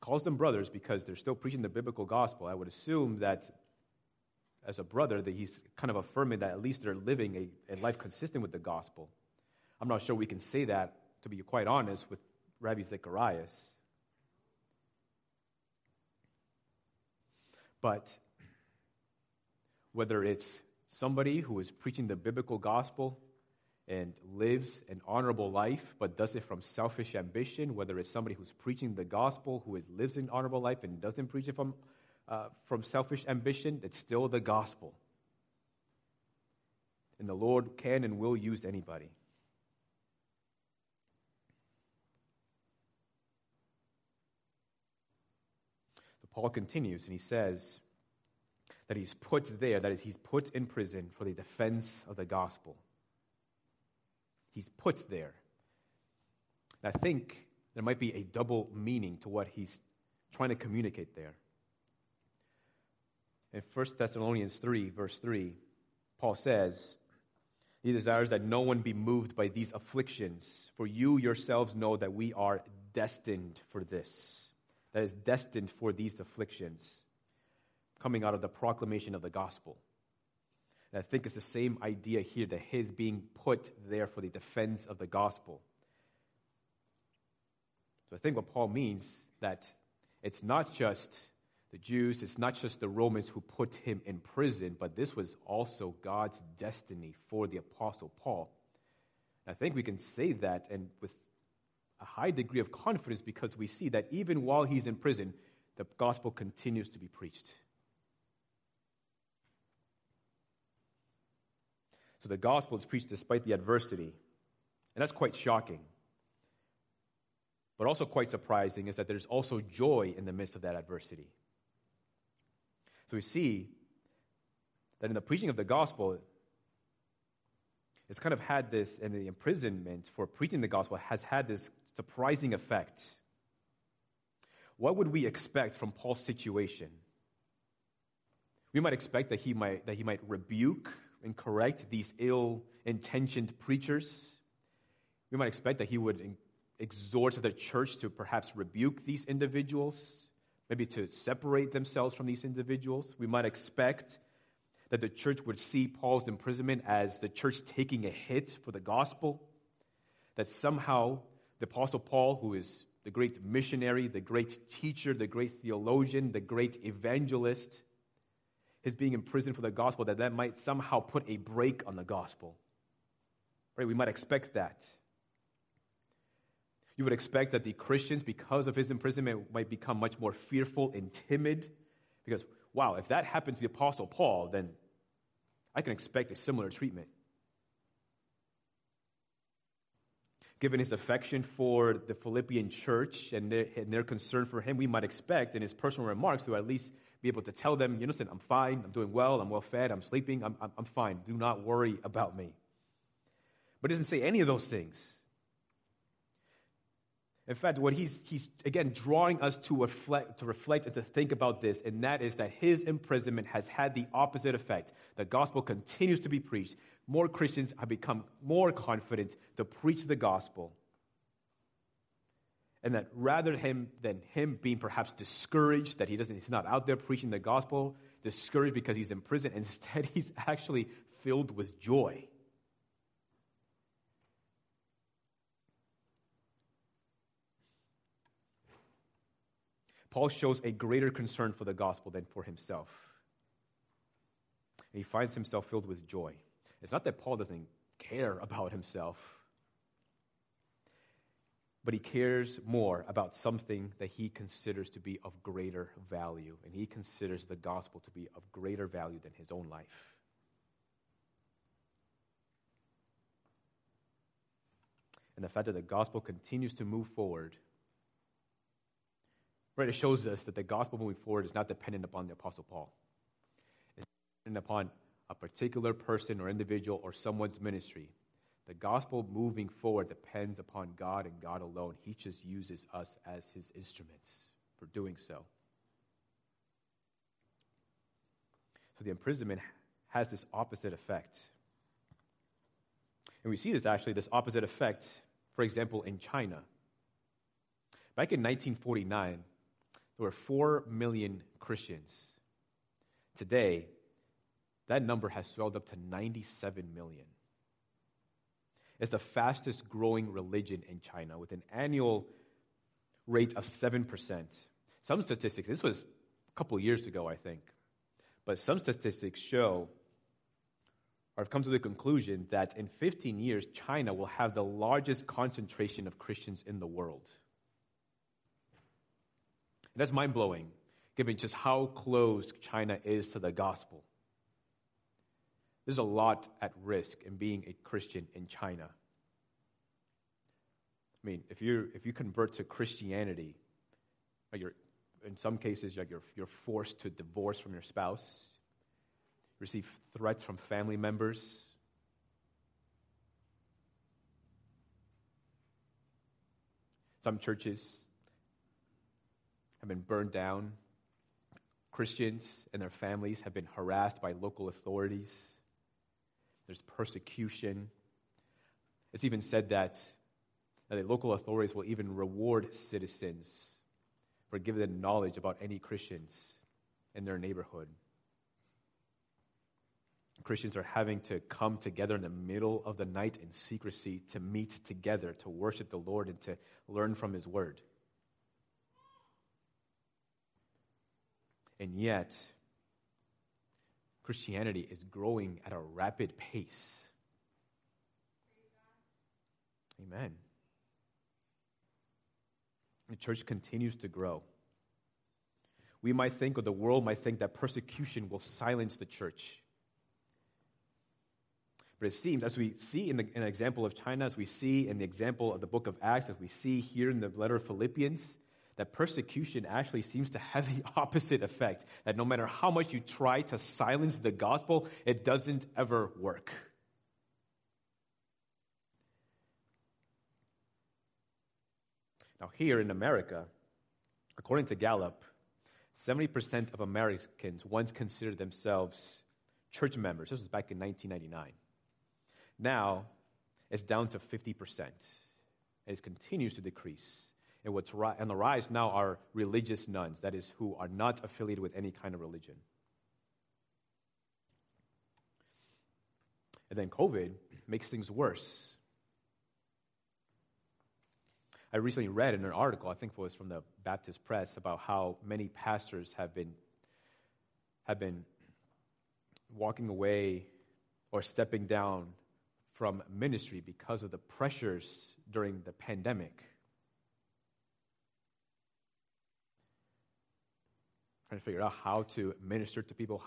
Calls them brothers because they're still preaching the biblical gospel. I would assume that as a brother, that he's kind of affirming that at least they're living a life consistent with the gospel. I'm not sure we can say that, to be quite honest, with Rabbi Zacharias. But whether it's somebody who is preaching the biblical gospel and lives an honorable life but does it from selfish ambition, whether it's somebody who's preaching the gospel who lives an honorable life and doesn't preach it from selfish ambition, it's still the gospel. And the Lord can and will use anybody. Paul continues, and he says that he's put there, that is, he's put in prison for the defense of the gospel. He's put there. And I think there might be a double meaning to what he's trying to communicate there. In 1 Thessalonians 3, verse 3, Paul says, "He desires that no one be moved by these afflictions, for you yourselves know that we are destined for this." That is, destined for these afflictions, coming out of the proclamation of the gospel. And I think it's the same idea here, that his being put there for the defense of the gospel. So I think what Paul means, that it's not just the Jews, it's not just the Romans who put him in prison, but this was also God's destiny for the Apostle Paul. And I think we can say that, and with a high degree of confidence, because we see that even while he's in prison, the gospel continues to be preached. So the gospel is preached despite the adversity. And that's quite shocking. But also quite surprising is that there's also joy in the midst of that adversity. So we see that in the preaching of the gospel, it's kind of had this, and the imprisonment for preaching the gospel has had this surprising effect. What would we expect from Paul's situation? We might expect that he might rebuke and correct these ill-intentioned preachers. We might expect that he would exhort the church to perhaps rebuke these individuals, maybe to separate themselves from these individuals. We might expect that the church would see Paul's imprisonment as the church taking a hit for the gospel, that somehow the Apostle Paul, who is the great missionary, the great teacher, the great theologian, the great evangelist, is being imprisoned for the gospel, that might somehow put a brake on the gospel. Right? We might expect that. You would expect that the Christians, because of his imprisonment, might become much more fearful and timid, because wow, if that happened to the Apostle Paul, then I can expect a similar treatment. Given his affection for the Philippian church and their concern for him, we might expect in his personal remarks to at least be able to tell them, you know, listen, I'm fine, I'm doing well, I'm well-fed, I'm sleeping, I'm fine. Do not worry about me. But he doesn't say any of those things. In fact, what he's again drawing us to reflect and to think about this, and that is that his imprisonment has had the opposite effect. The gospel continues to be preached. More Christians have become more confident to preach the gospel. And that rather than him being perhaps discouraged that he's not out there preaching the gospel, discouraged because he's in prison, instead he's actually filled with joy. Paul shows a greater concern for the gospel than for himself. And he finds himself filled with joy. It's not that Paul doesn't care about himself, but he cares more about something that he considers to be of greater value. And he considers the gospel to be of greater value than his own life. And the fact that the gospel continues to move forward, right, it shows us that the gospel moving forward is not dependent upon the Apostle Paul. It's dependent upon a particular person or individual or someone's ministry. The gospel moving forward depends upon God and God alone. He just uses us as his instruments for doing so. So the imprisonment has this opposite effect. And we see this opposite effect, for example, in China. Back in 1949, there were 4 million Christians. Today, that number has swelled up to 97 million. It's the fastest growing religion in China with an annual rate of 7%. Some statistics, this was a couple years ago, I think, but some statistics show or have come to the conclusion that in 15 years, China will have the largest concentration of Christians in the world. And that's mind-blowing, given just how close China is to the gospel. There's a lot at risk in being a Christian in China. I mean, if you convert to Christianity, in some cases you're forced to divorce from your spouse, receive threats from family members. Some churches have been burned down. Christians and their families have been harassed by local authorities. There's persecution. It's even said that the local authorities will even reward citizens for giving them knowledge about any Christians in their neighborhood. Christians are having to come together in the middle of the night in secrecy to meet together, to worship the Lord and to learn from his word. And yet, Christianity is growing at a rapid pace. Amen. The church continues to grow. We might think, or the world might think, that persecution will silence the church. But it seems, as we see in the example of China, as we see in the example of the book of Acts, as we see here in the letter of Philippians, that persecution actually seems to have the opposite effect, that no matter how much you try to silence the gospel, it doesn't ever work. Now, here in America, according to Gallup, 70% of Americans once considered themselves church members. This was back in 1999. Now, it's down to 50%. And it continues to decrease. And what's on the rise now are religious nuns, that is, who are not affiliated with any kind of religion. And then COVID makes things worse. I recently read in an article, I think it was from the Baptist Press, about how many pastors have been walking away or stepping down from ministry because of the pressures during the pandemic. Trying to figure out how to minister to people,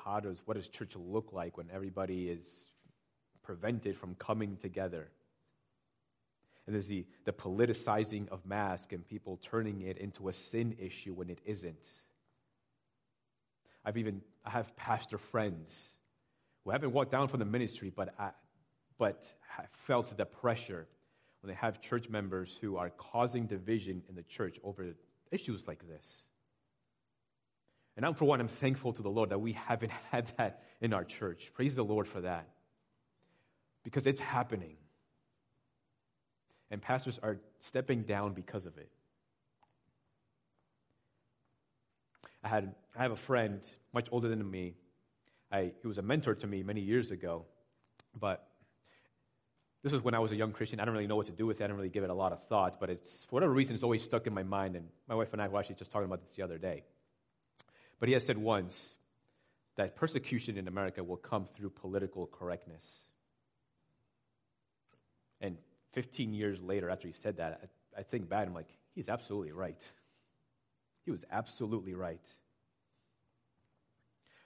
what does church look like when everybody is prevented from coming together? And there's the politicizing of masks and people turning it into a sin issue when it isn't. I have pastor friends who haven't walked down from the ministry, but have felt the pressure when they have church members who are causing division in the church over issues like this. And I'm, for one, I'm thankful to the Lord that we haven't had that in our church. Praise the Lord for that. Because it's happening. And pastors are stepping down because of it. I have a friend much older than me. He was a mentor to me many years ago. But this was when I was a young Christian. I don't really know what to do with it. I didn't really give it a lot of thought. But it's, for whatever reason, it's always stuck in my mind. And my wife and I were actually just talking about this the other day. But he has said once that persecution in America will come through political correctness. And 15 years later, after he said that, I think back and I'm like, he's absolutely right. He was absolutely right.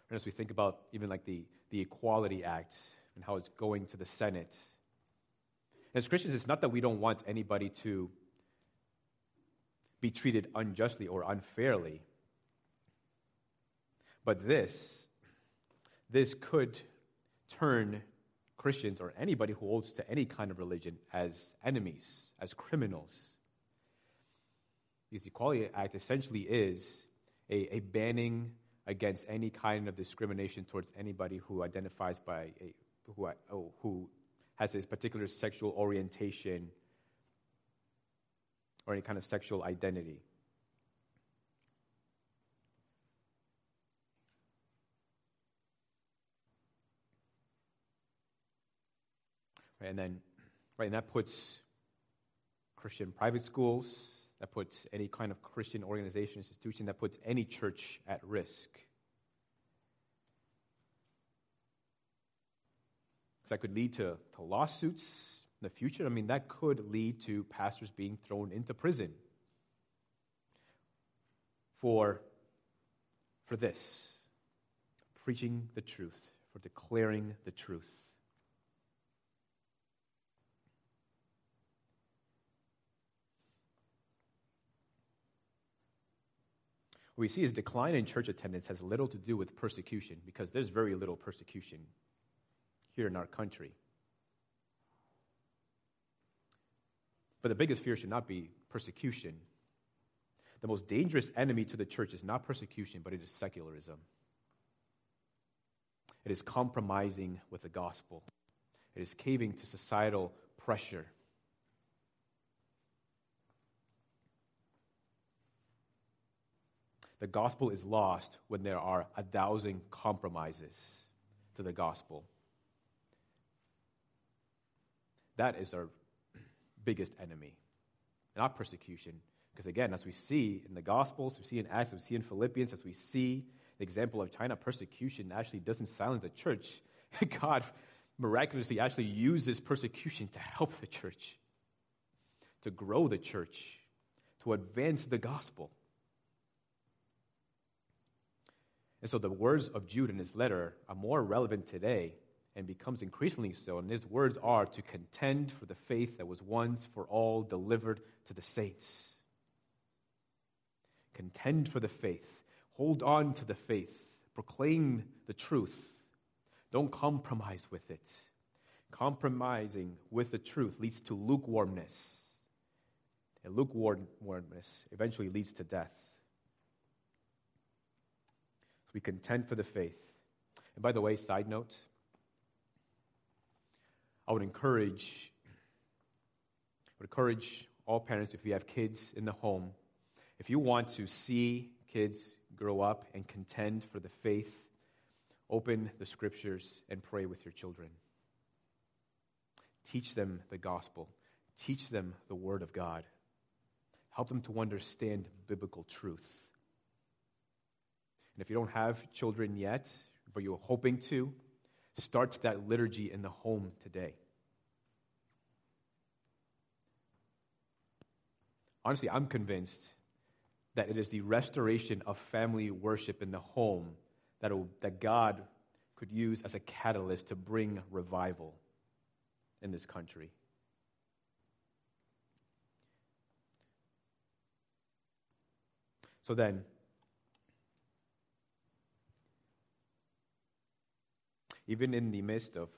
And as we think about even like the Equality Act and how it's going to the Senate, as Christians, it's not that we don't want anybody to be treated unjustly or unfairly, but this could turn Christians or anybody who holds to any kind of religion as enemies, as criminals. Because the Equality Act essentially is a banning against any kind of discrimination towards anybody who identifies by who has a particular sexual orientation or any kind of sexual identity. And then, and that puts Christian private schools, that puts any kind of Christian organization, institution, that puts any church at risk. Because that could lead to lawsuits in the future. I mean, that could lead to pastors being thrown into prison for this, preaching the truth, for declaring the truth. What we see is decline in church attendance has little to do with persecution, because there's very little persecution here in our country. But the biggest fear should not be persecution. The most dangerous enemy to the church is not persecution, but it is secularism. It is compromising with the gospel. It is caving to societal pressure. The gospel is lost when there are 1,000 compromises to the gospel. That is our biggest enemy, not persecution. Because again, as we see in the Gospels, we see in Acts, we see in Philippians, as we see the example of China, persecution actually doesn't silence the church. God miraculously actually uses persecution to help the church, to grow the church, to advance the gospel. And so the words of Jude in his letter are more relevant today and becomes increasingly so. And his words are to contend for the faith that was once for all delivered to the saints. Contend for the faith. Hold on to the faith. Proclaim the truth. Don't compromise with it. Compromising with the truth leads to lukewarmness. And lukewarmness eventually leads to death. So we contend for the faith. And by the way, side note, I would encourage all parents, if you have kids in the home, if you want to see kids grow up and contend for the faith, open the scriptures and pray with your children. Teach them the gospel. Teach them the word of God. Help them to understand biblical truth. And if you don't have children yet, but you're hoping to, start that liturgy in the home today. Honestly, I'm convinced that it is the restoration of family worship in the home that God could use as a catalyst to bring revival in this country. So then, even in the midst of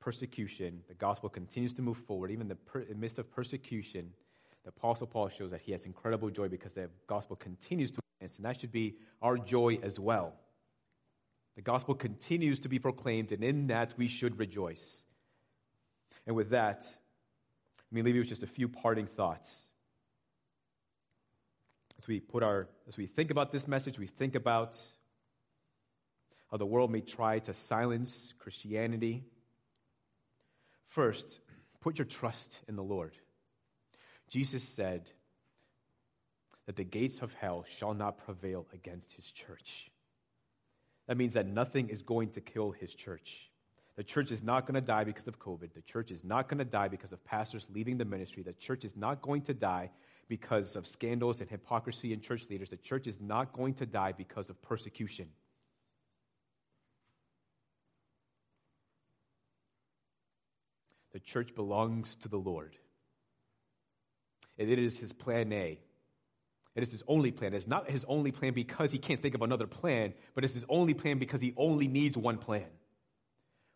persecution, the gospel continues to move forward. Even in the midst of persecution, the Apostle Paul shows that he has incredible joy because the gospel continues to advance, and that should be our joy as well. The gospel continues to be proclaimed, and in that we should rejoice. And with that, let me leave you with just a few parting thoughts. As we think about this message, we think about how the world may try to silence Christianity. First, put your trust in the Lord. Jesus said that the gates of hell shall not prevail against his church. That means that nothing is going to kill his church. The church is not going to die because of COVID. The church is not going to die because of pastors leaving the ministry. The church is not going to die because of scandals and hypocrisy in church leaders. The church is not going to die because of persecution. The church belongs to the Lord. It is his plan A. It is his only plan. It's not his only plan because he can't think of another plan, but it's his only plan because he only needs one plan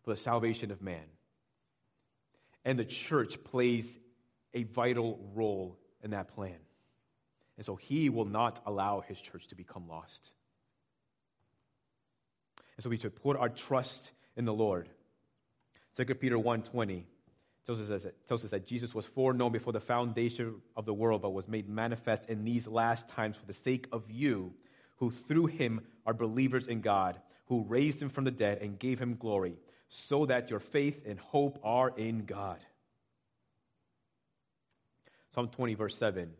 for the salvation of man. And the church plays a vital role in that plan. And so he will not allow his church to become lost. And so we should put our trust in the Lord. 2 Peter 1:20 tells us that Jesus was foreknown before the foundation of the world, but was made manifest in these last times for the sake of you, who through him are believers in God, who raised him from the dead and gave him glory, so that your faith and hope are in God. Psalm 20, verse 7.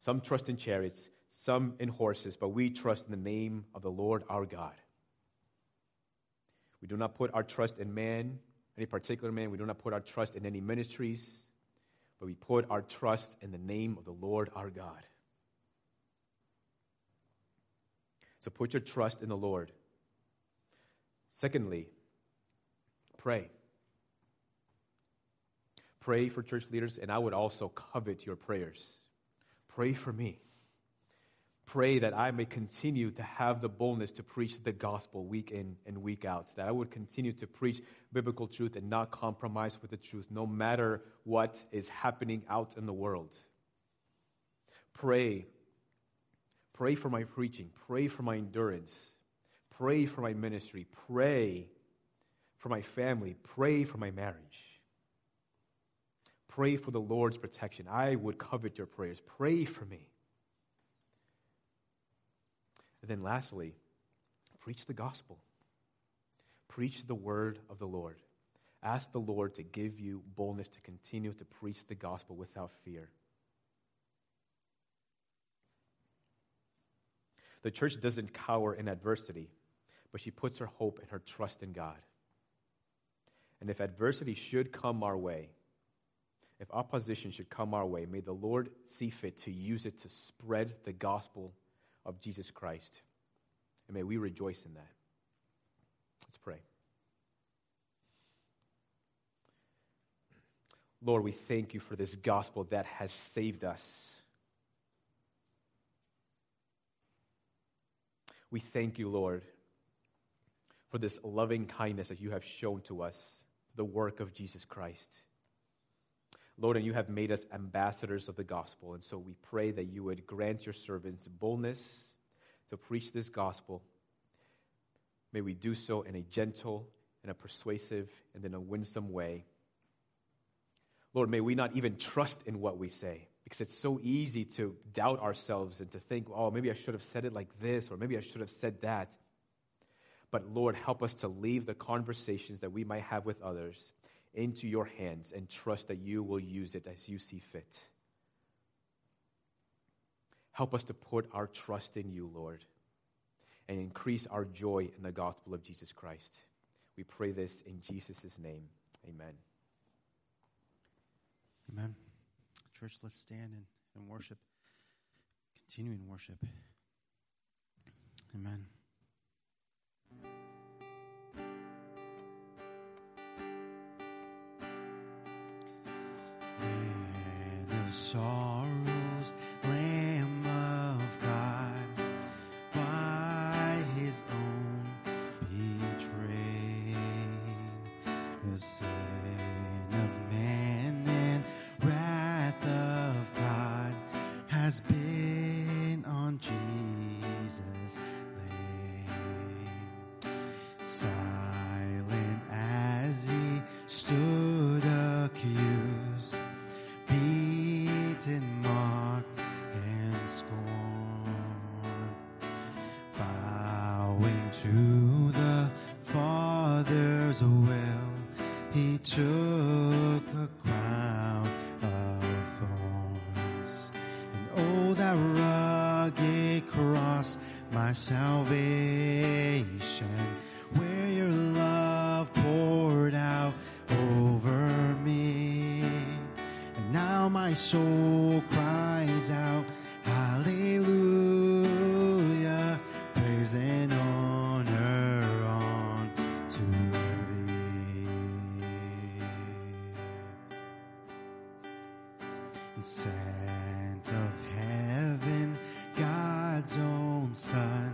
Some trust in chariots, some in horses, but we trust in the name of the Lord our God. We do not put our trust in man, any particular man. We do not put our trust in any ministries, but we put our trust in the name of the Lord our God. So put your trust in the Lord. Secondly, pray. Pray for church leaders, and I would also covet your prayers. Pray for me. Pray that I may continue to have the boldness to preach the gospel week in and week out, that I would continue to preach biblical truth and not compromise with the truth, no matter what is happening out in the world. Pray. Pray for my preaching. Pray for my endurance. Pray for my ministry. Pray for my family. Pray for my marriage. Pray for the Lord's protection. I would covet your prayers. Pray for me. And then lastly, preach the gospel. Preach the word of the Lord. Ask the Lord to give you boldness to continue to preach the gospel without fear. The church doesn't cower in adversity, but she puts her hope and her trust in God. And if adversity should come our way, if opposition should come our way, may the Lord see fit to use it to spread the gospel of Jesus Christ. And may we rejoice in that. Let's pray. Lord, we thank you for this gospel that has saved us. We thank you, Lord, for this loving kindness that you have shown to us, the work of Jesus Christ. Lord, and you have made us ambassadors of the gospel, and so we pray that you would grant your servants boldness to preach this gospel. May we do so in a gentle and a persuasive and in a winsome way. Lord, may we not even trust in what we say, because it's so easy to doubt ourselves and to think, oh, maybe I should have said it like this, or maybe I should have said that. But Lord, help us to leave the conversations that we might have with others into your hands and trust that you will use it as you see fit. Help us to put our trust in you, Lord, and increase our joy in the gospel of Jesus Christ. We pray this in Jesus' name. Amen. Amen. Church, let's stand and worship. Continue in worship. Amen. And the sorrows, Lamb of God, by his own betrayed, the sin of man and wrath of God has been on Jesus. Silent as he stood accused, beaten, mocked, and scorned, bowing to the Father's will, he took a crown of thorns, and oh, that rugged cross, my salvation, where your love poured out over me. And now my soul cries out, hallelujah, praise and honor unto thee. And sent of heaven, God's own Son,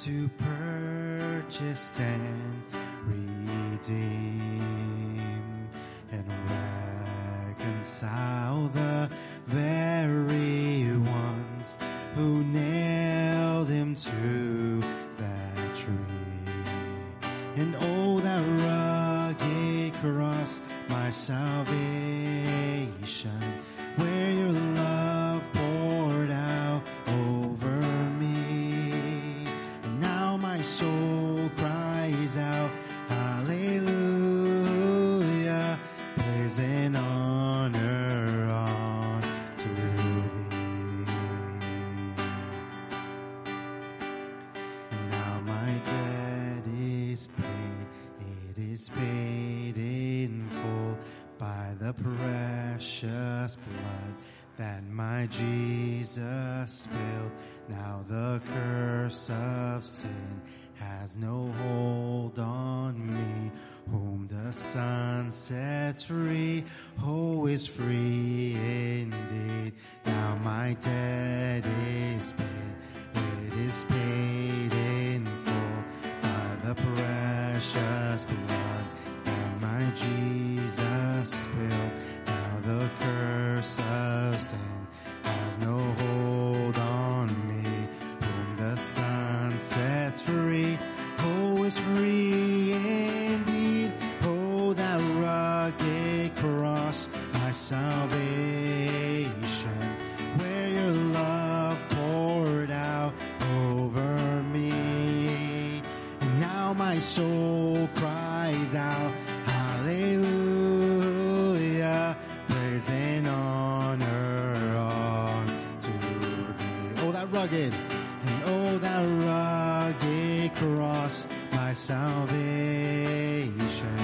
to purchase and redeem and reconcile the very ones who nailed him to that tree. And oh, that rugged cross, my salvation, where your love poured out over me. And now my soul cries out, hallelujah, praise and honor unto thee. And now my debt is paid, it is paid in full by the precious blood that my Jesus spilled. Now the curse of sin has no hold on me. Whom the Son sets free, who is free indeed. Now my debt is paid, it is paid in full by the precious blood that my Jesus spilled. Now the curse of sin has no hold on me. Whom the Son sets free, who is free indeed. Oh, that rugged cross, my salvation, where your love poured out over me. And now my soul cries out, hallelujah, praise and honor unto thee. Oh, that rugged, and oh, that rugged cross, my salvation,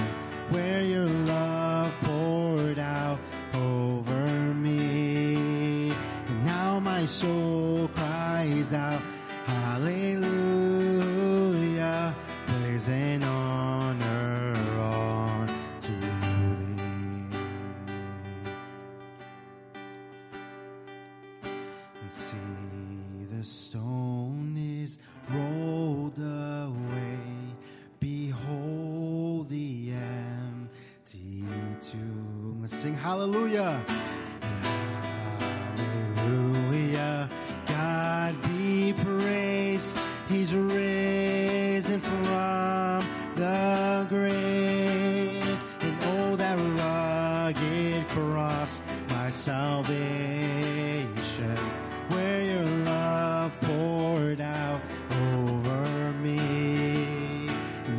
where your love poured out over me. And now my soul cries out, hallelujah, praise and honor unto thee. The stone is rolled away. Behold the empty tomb. Let's sing hallelujah. Hallelujah. God be praised. He's risen from the grave. And oh, that rugged cross, my salvation, where your love poured out over me.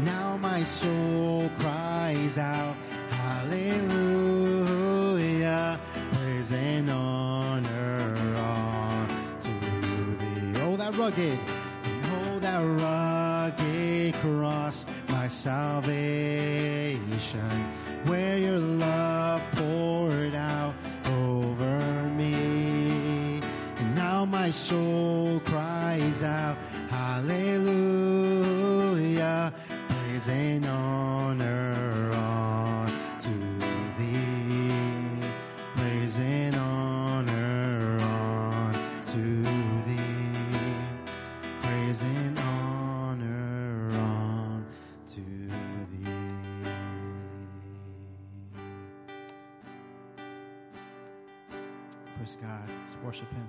Now my soul cries out, hallelujah, praise and honor unto thee. Oh that rugged cross, my salvation, where your love poured out over me. And now my soul cries out, hallelujah, praise and honor unto thee, praise and honor unto thee, praise and honor unto thee. Praise God. Let's worship Him.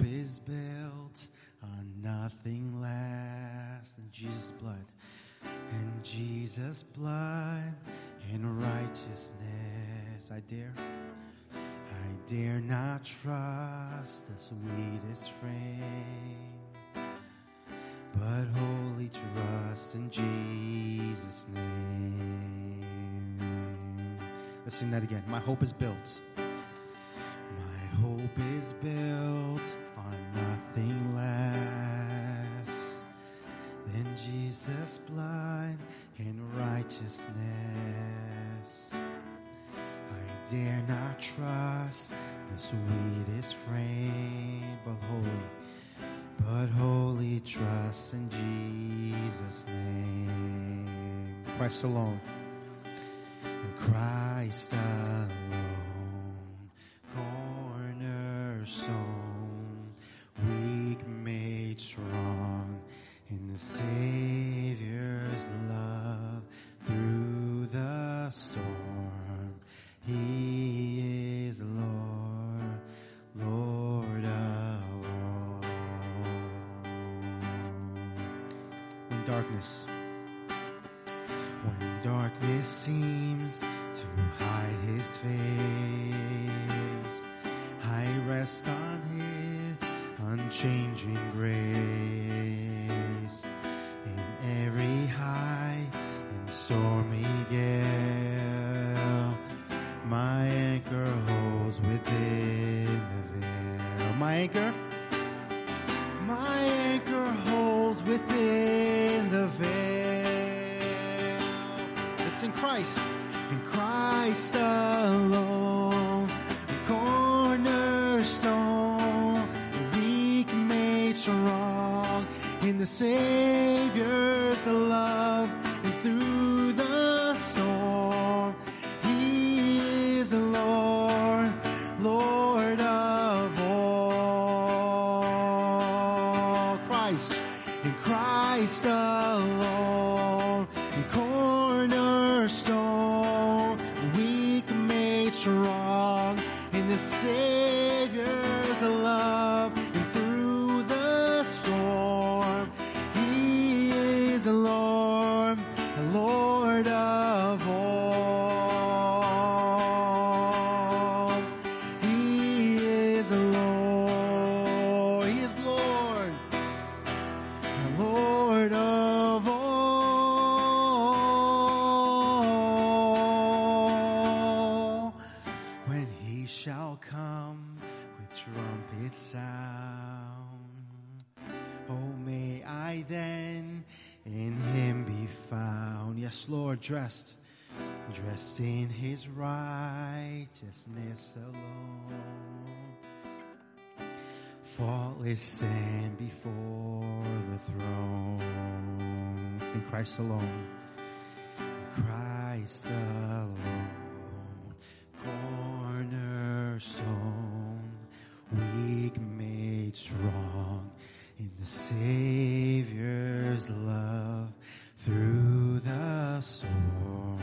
Is built on nothing less than Jesus' blood, and Jesus' blood and righteousness. I dare not trust the sweetest frame, but wholly trust in Jesus' name. Let's sing that again. My hope is built. My hope is built on nothing less than Jesus' blood and righteousness. I dare not trust the sweetest frame, but wholly trust in Jesus' name. Christ alone, and Christ alone, cornerstone, weak made strong in the Savior's love. Through the storm, He is Lord, Lord alone. When darkness seems to hide His face, I rest on His unchanging grace. In every high and stormy gale, my anchor holds within the veil. My anchor holds within the veil. It's in Christ alone, cornerstone, weak made strong in the Savior's love. And through the storm, He is Lord, Lord of all. Christ, in Christ alone, cornerstone, weak made strong in the Savior's love. And through the storm, He is Lord, Lord of all. He is Lord. He is Lord, Lord of all. Trumpet sound, oh may I then in Him be found. Yes, Lord, dressed in His righteousness alone, faultless stand before the throne. It's in Christ alone, Christ alone, corner. song, weak made strong in the Savior's love. Through the storm,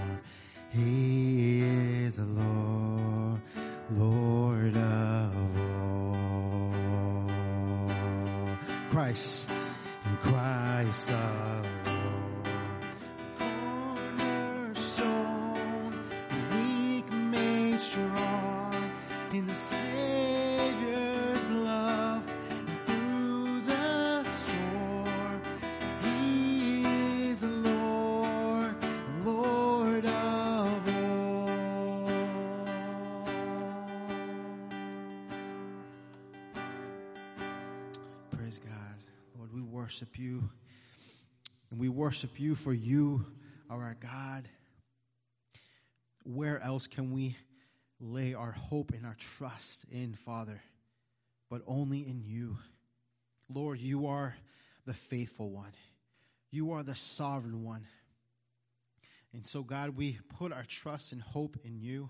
He is the Lord, Lord of all. Christ, and Christ alone, cornerstone, weak made strong in the Savior's love. Through the storm, He is the Lord, Lord of all. Praise God. Lord, we worship You, and we worship You for You are our God. Where else can we lay our hope and our trust in, Father, but only in You? Lord, You are the faithful one. You are the sovereign one. And so, God, we put our trust and hope in You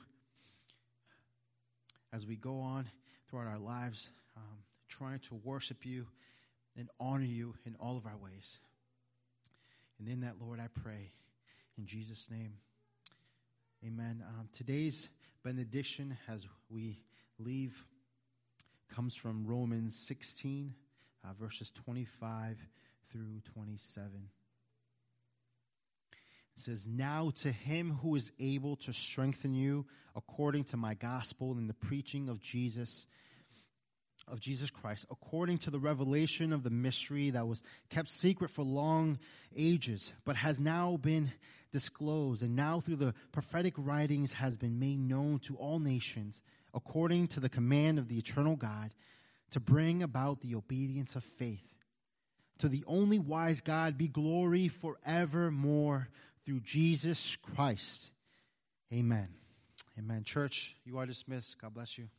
as we go on throughout our lives, trying to worship You and honor You in all of our ways. And in that, Lord, I pray in Jesus' name. Amen. Today's benediction as we leave comes from Romans 16, verses 25 through 27. It says, "Now to Him who is able to strengthen you according to my gospel and the preaching of Jesus Christ, according to the revelation of the mystery that was kept secret for long ages, but has now been disclosed, and now through the prophetic writings has been made known to all nations, according to the command of the eternal God, to bring about the obedience of faith. To the only wise God be glory forevermore through Jesus Christ. Amen." Amen. Church, you are dismissed. God bless you.